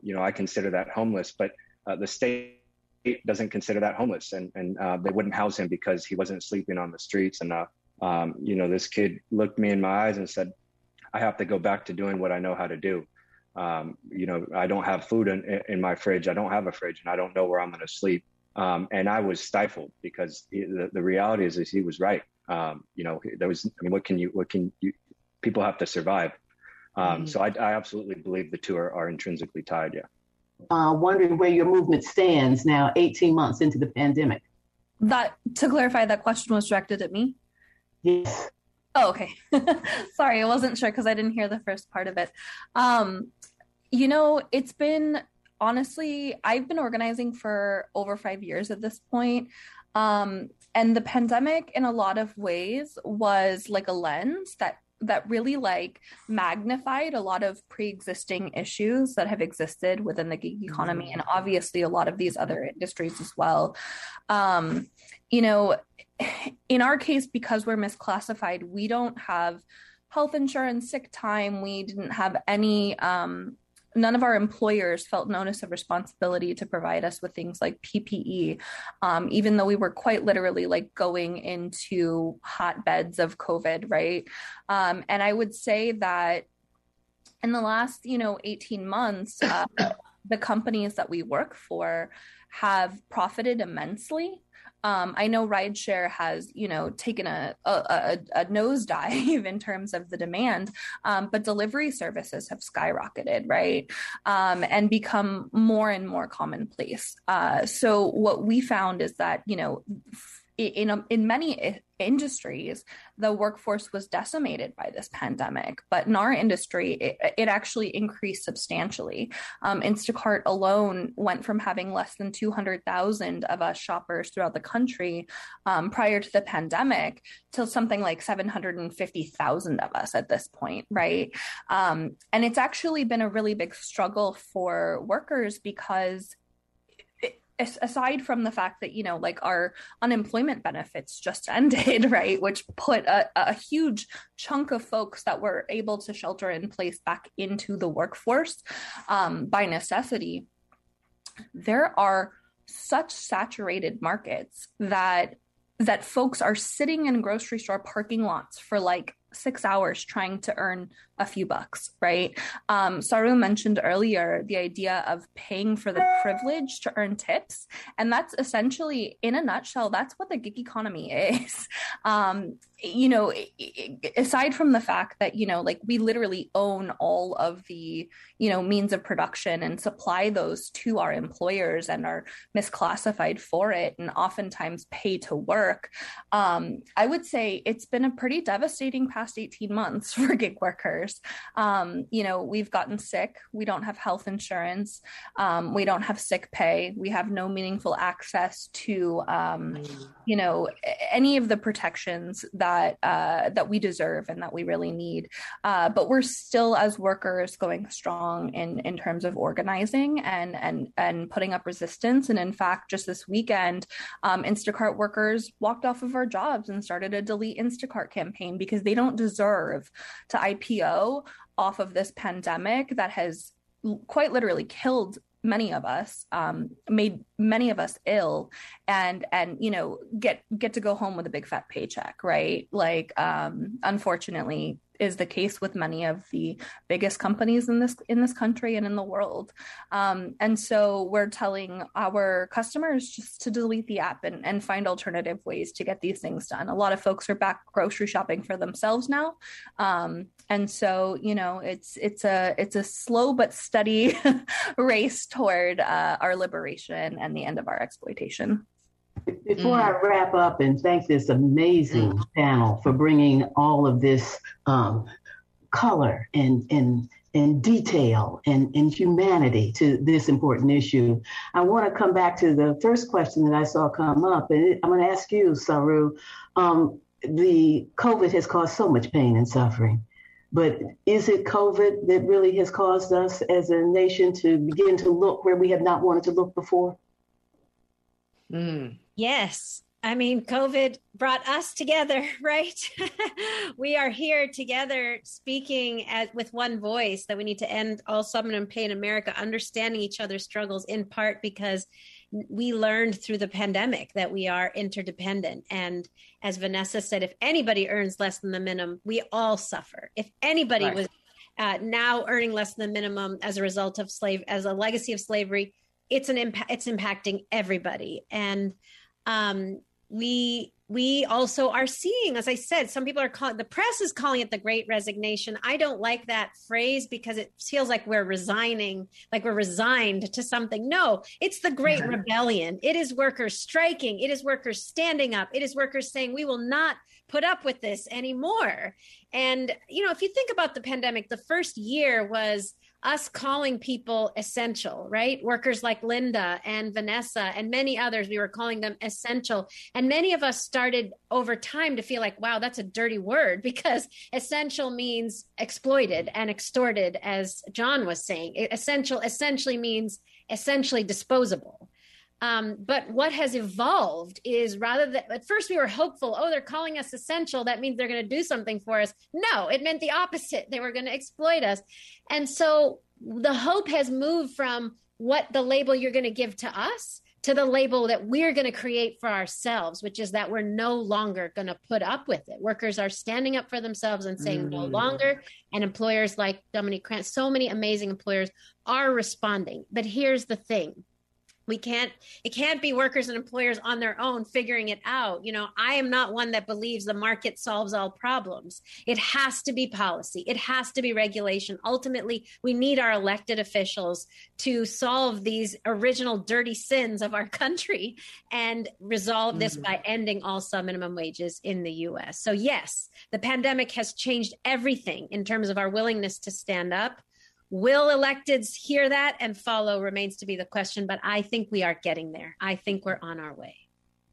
You know, I consider that homeless, but the state doesn't consider that homeless, and they wouldn't house him because he wasn't sleeping on the streets. And you know, this kid looked me in my eyes and said, "I have to go back to doing what I know how to do. You know, I don't have food in my fridge. I don't have a fridge, and I don't know where I'm going to sleep." And I was stifled because the reality is he was right. You know, there was. I mean, what can you? People have to survive. Mm-hmm. So I absolutely believe the two are intrinsically tied. Yeah. Wondering where your movement stands now, 18 months into the pandemic. That, to clarify, that question was directed at me? Yes. Oh, okay. Sorry, I wasn't sure because I didn't hear the first part of it. You know, it's been, honestly, I've been organizing for over 5 years at this point. And the pandemic, in a lot of ways, was like a lens that really like magnified a lot of pre-existing issues that have existed within the gig economy and obviously a lot of these other industries as well. You know, in our case, because we're misclassified, we don't have health insurance, sick time. We didn't have any, none of our employers felt notice of responsibility to provide us with things like PPE, even though we were quite literally like going into hotbeds of COVID, right? And I would say that in the last, you know, 18 months, the companies that we work for have profited immensely I know rideshare has, taken a nosedive in terms of the demand, but delivery services have skyrocketed, right? And become more and more commonplace. So what we found is that, in many industries, the workforce was decimated by this pandemic, but in our industry, it actually increased substantially. Instacart alone went from having less than 200,000 of us shoppers throughout the country prior to the pandemic to something like 750,000 of us at this point, right? And it's actually been a really big struggle for workers because aside from the fact that, our unemployment benefits just ended, right, which put a huge chunk of folks that were able to shelter in place back into the workforce by necessity, there are such saturated markets that folks are sitting in grocery store parking lots for like 6 hours trying to earn a few bucks, right? Saru mentioned earlier the idea of paying for the privilege to earn tips. And that's essentially, in a nutshell, that's what the gig economy is. Aside from the fact that, we literally own all of the, means of production and supply those to our employers and are misclassified for it and oftentimes pay to work, I would say it's been a pretty devastating past 18 months for gig workers. We've gotten sick. We don't have health insurance. We don't have sick pay. We have no meaningful access to, any of the protections that we deserve and that we really need. But we're still, as workers, going strong in terms of organizing and putting up resistance. And in fact, just this weekend, Instacart workers walked off of our jobs and started a Delete Instacart campaign because they don't deserve to IPO off of this pandemic that has quite literally killed many of us, made many of us ill, and get to go home with a big fat paycheck, right? Like, unfortunately, is the case with many of the biggest companies in this country and in the world. And so we're telling our customers just to delete the app and find alternative ways to get these things done. A lot of folks are back grocery shopping for themselves now. And so, it's a slow but steady race toward our liberation and the end of our exploitation. Before I wrap up and thank this amazing panel for bringing all of this color and detail and humanity to this important issue, I want to come back to the first question that I saw come up. And I'm going to ask you, Saru, the COVID has caused so much pain and suffering. But is it COVID that really has caused us as a nation to begin to look where we have not wanted to look before? Yes. I mean, COVID brought us together, right? We are here together speaking with one voice that we need to end all suffering and pain in America, understanding each other's struggles in part because we learned through the pandemic that we are interdependent. And as Vanessa said, if anybody earns less than the minimum, we all suffer. If anybody was now earning less than the minimum as a result of as a legacy of slavery, it's impacting everybody. And we also are seeing, as I said, some people are the press is calling it the Great Resignation. I don't like that phrase because it feels like we're resigning, like we're resigned to something. No, it's the Great Rebellion. It is workers striking. It is workers standing up. It is workers saying we will not put up with this anymore. And, if you think about the pandemic, the first year was us calling people essential, right? Workers like Linda and Vanessa and many others, we were calling them essential. And many of us started over time to feel like, wow, that's a dirty word because essential means exploited and extorted, as John was saying. Essential essentially means essentially disposable. But what has evolved is rather than at first we were hopeful, they're calling us essential. That means they're going to do something for us. No, it meant the opposite. They were going to exploit us. And so the hope has moved from what the label you're going to give to us to the label that we're going to create for ourselves, which is that we're no longer going to put up with it. Workers are standing up for themselves and saying no longer. And employers like Dominique Crenn, so many amazing employers are responding. But here's the thing. It can't be workers and employers on their own figuring it out. You know, I am not one that believes the market solves all problems. It has to be policy. It has to be regulation. Ultimately, we need our elected officials to solve these original dirty sins of our country and resolve this by ending all minimum wages in the U.S. So, yes, the pandemic has changed everything in terms of our willingness to stand up. Will electeds hear that and follow remains to be the question, but I think we are getting there. I think we're on our way.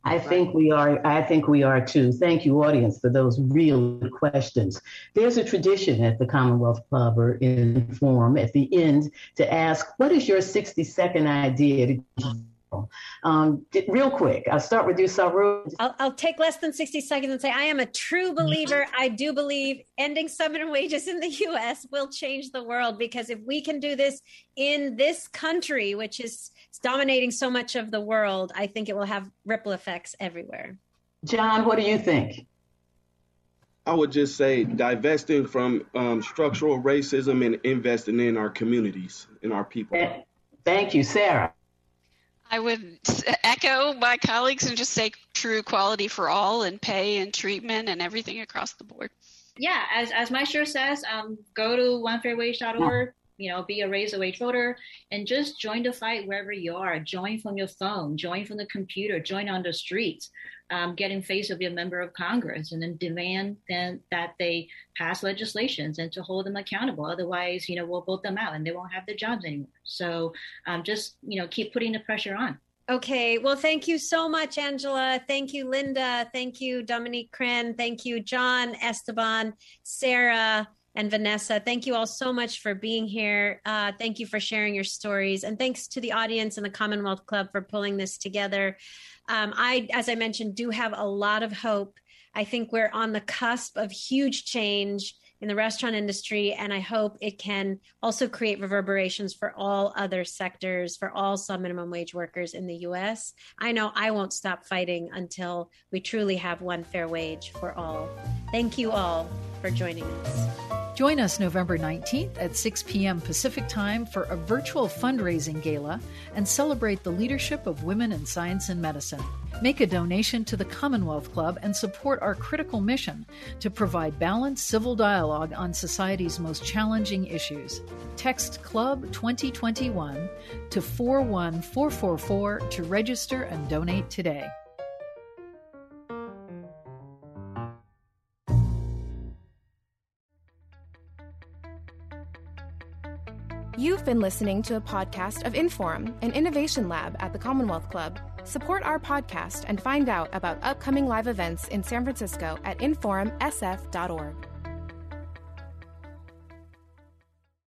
I think we are. I think we are too. Thank you, audience, for those real questions. There's a tradition at the Commonwealth Club or in forum at the end to ask, what is your 60-second idea to real quick, I'll start with you, Saru. I'll take less than 60 seconds and say I am a true believer. I do believe ending minimum wages in the U.S. will change the world, because if we can do this in this country, which is dominating so much of the world, I think it will have ripple effects everywhere. John, what do you think? I would just say divesting from structural racism and investing in our communities and our people. Thank you, Sarah. I would echo my colleagues and just say true equality for all, and pay and treatment and everything across the board. Yeah, as my shirt says, go to onefairwage.org, be a raise the wage voter, and just join the fight wherever you are. Join from your phone, join from the computer, join on the streets, get in face of your member of Congress, and then demand that they pass legislations and to hold them accountable. Otherwise, we'll vote them out and they won't have their jobs anymore. So just keep putting the pressure on. Okay. Well, thank you so much, Angela. Thank you, Linda. Thank you, Dominique Crenn. Thank you, John, Esteban, Sarah, and Vanessa. Thank you all so much for being here. Thank you for sharing your stories. And thanks to the audience and the Commonwealth Club for pulling this together. As I mentioned, do have a lot of hope. I think we're on the cusp of huge change in the restaurant industry, and I hope it can also create reverberations for all other sectors, for all minimum wage workers in the U.S. I know I won't stop fighting until we truly have one fair wage for all. Thank you all for joining us. Join us November 19th at 6 p.m. Pacific Time for a virtual fundraising gala and celebrate the leadership of women in science and medicine. Make a donation to the Commonwealth Club and support our critical mission to provide balanced civil dialogue on society's most challenging issues. Text Club 2021 to 41444 to register and donate today. You've been listening to a podcast of Inforum, an innovation lab at the Commonwealth Club. Support our podcast and find out about upcoming live events in San Francisco at InforumSF.org.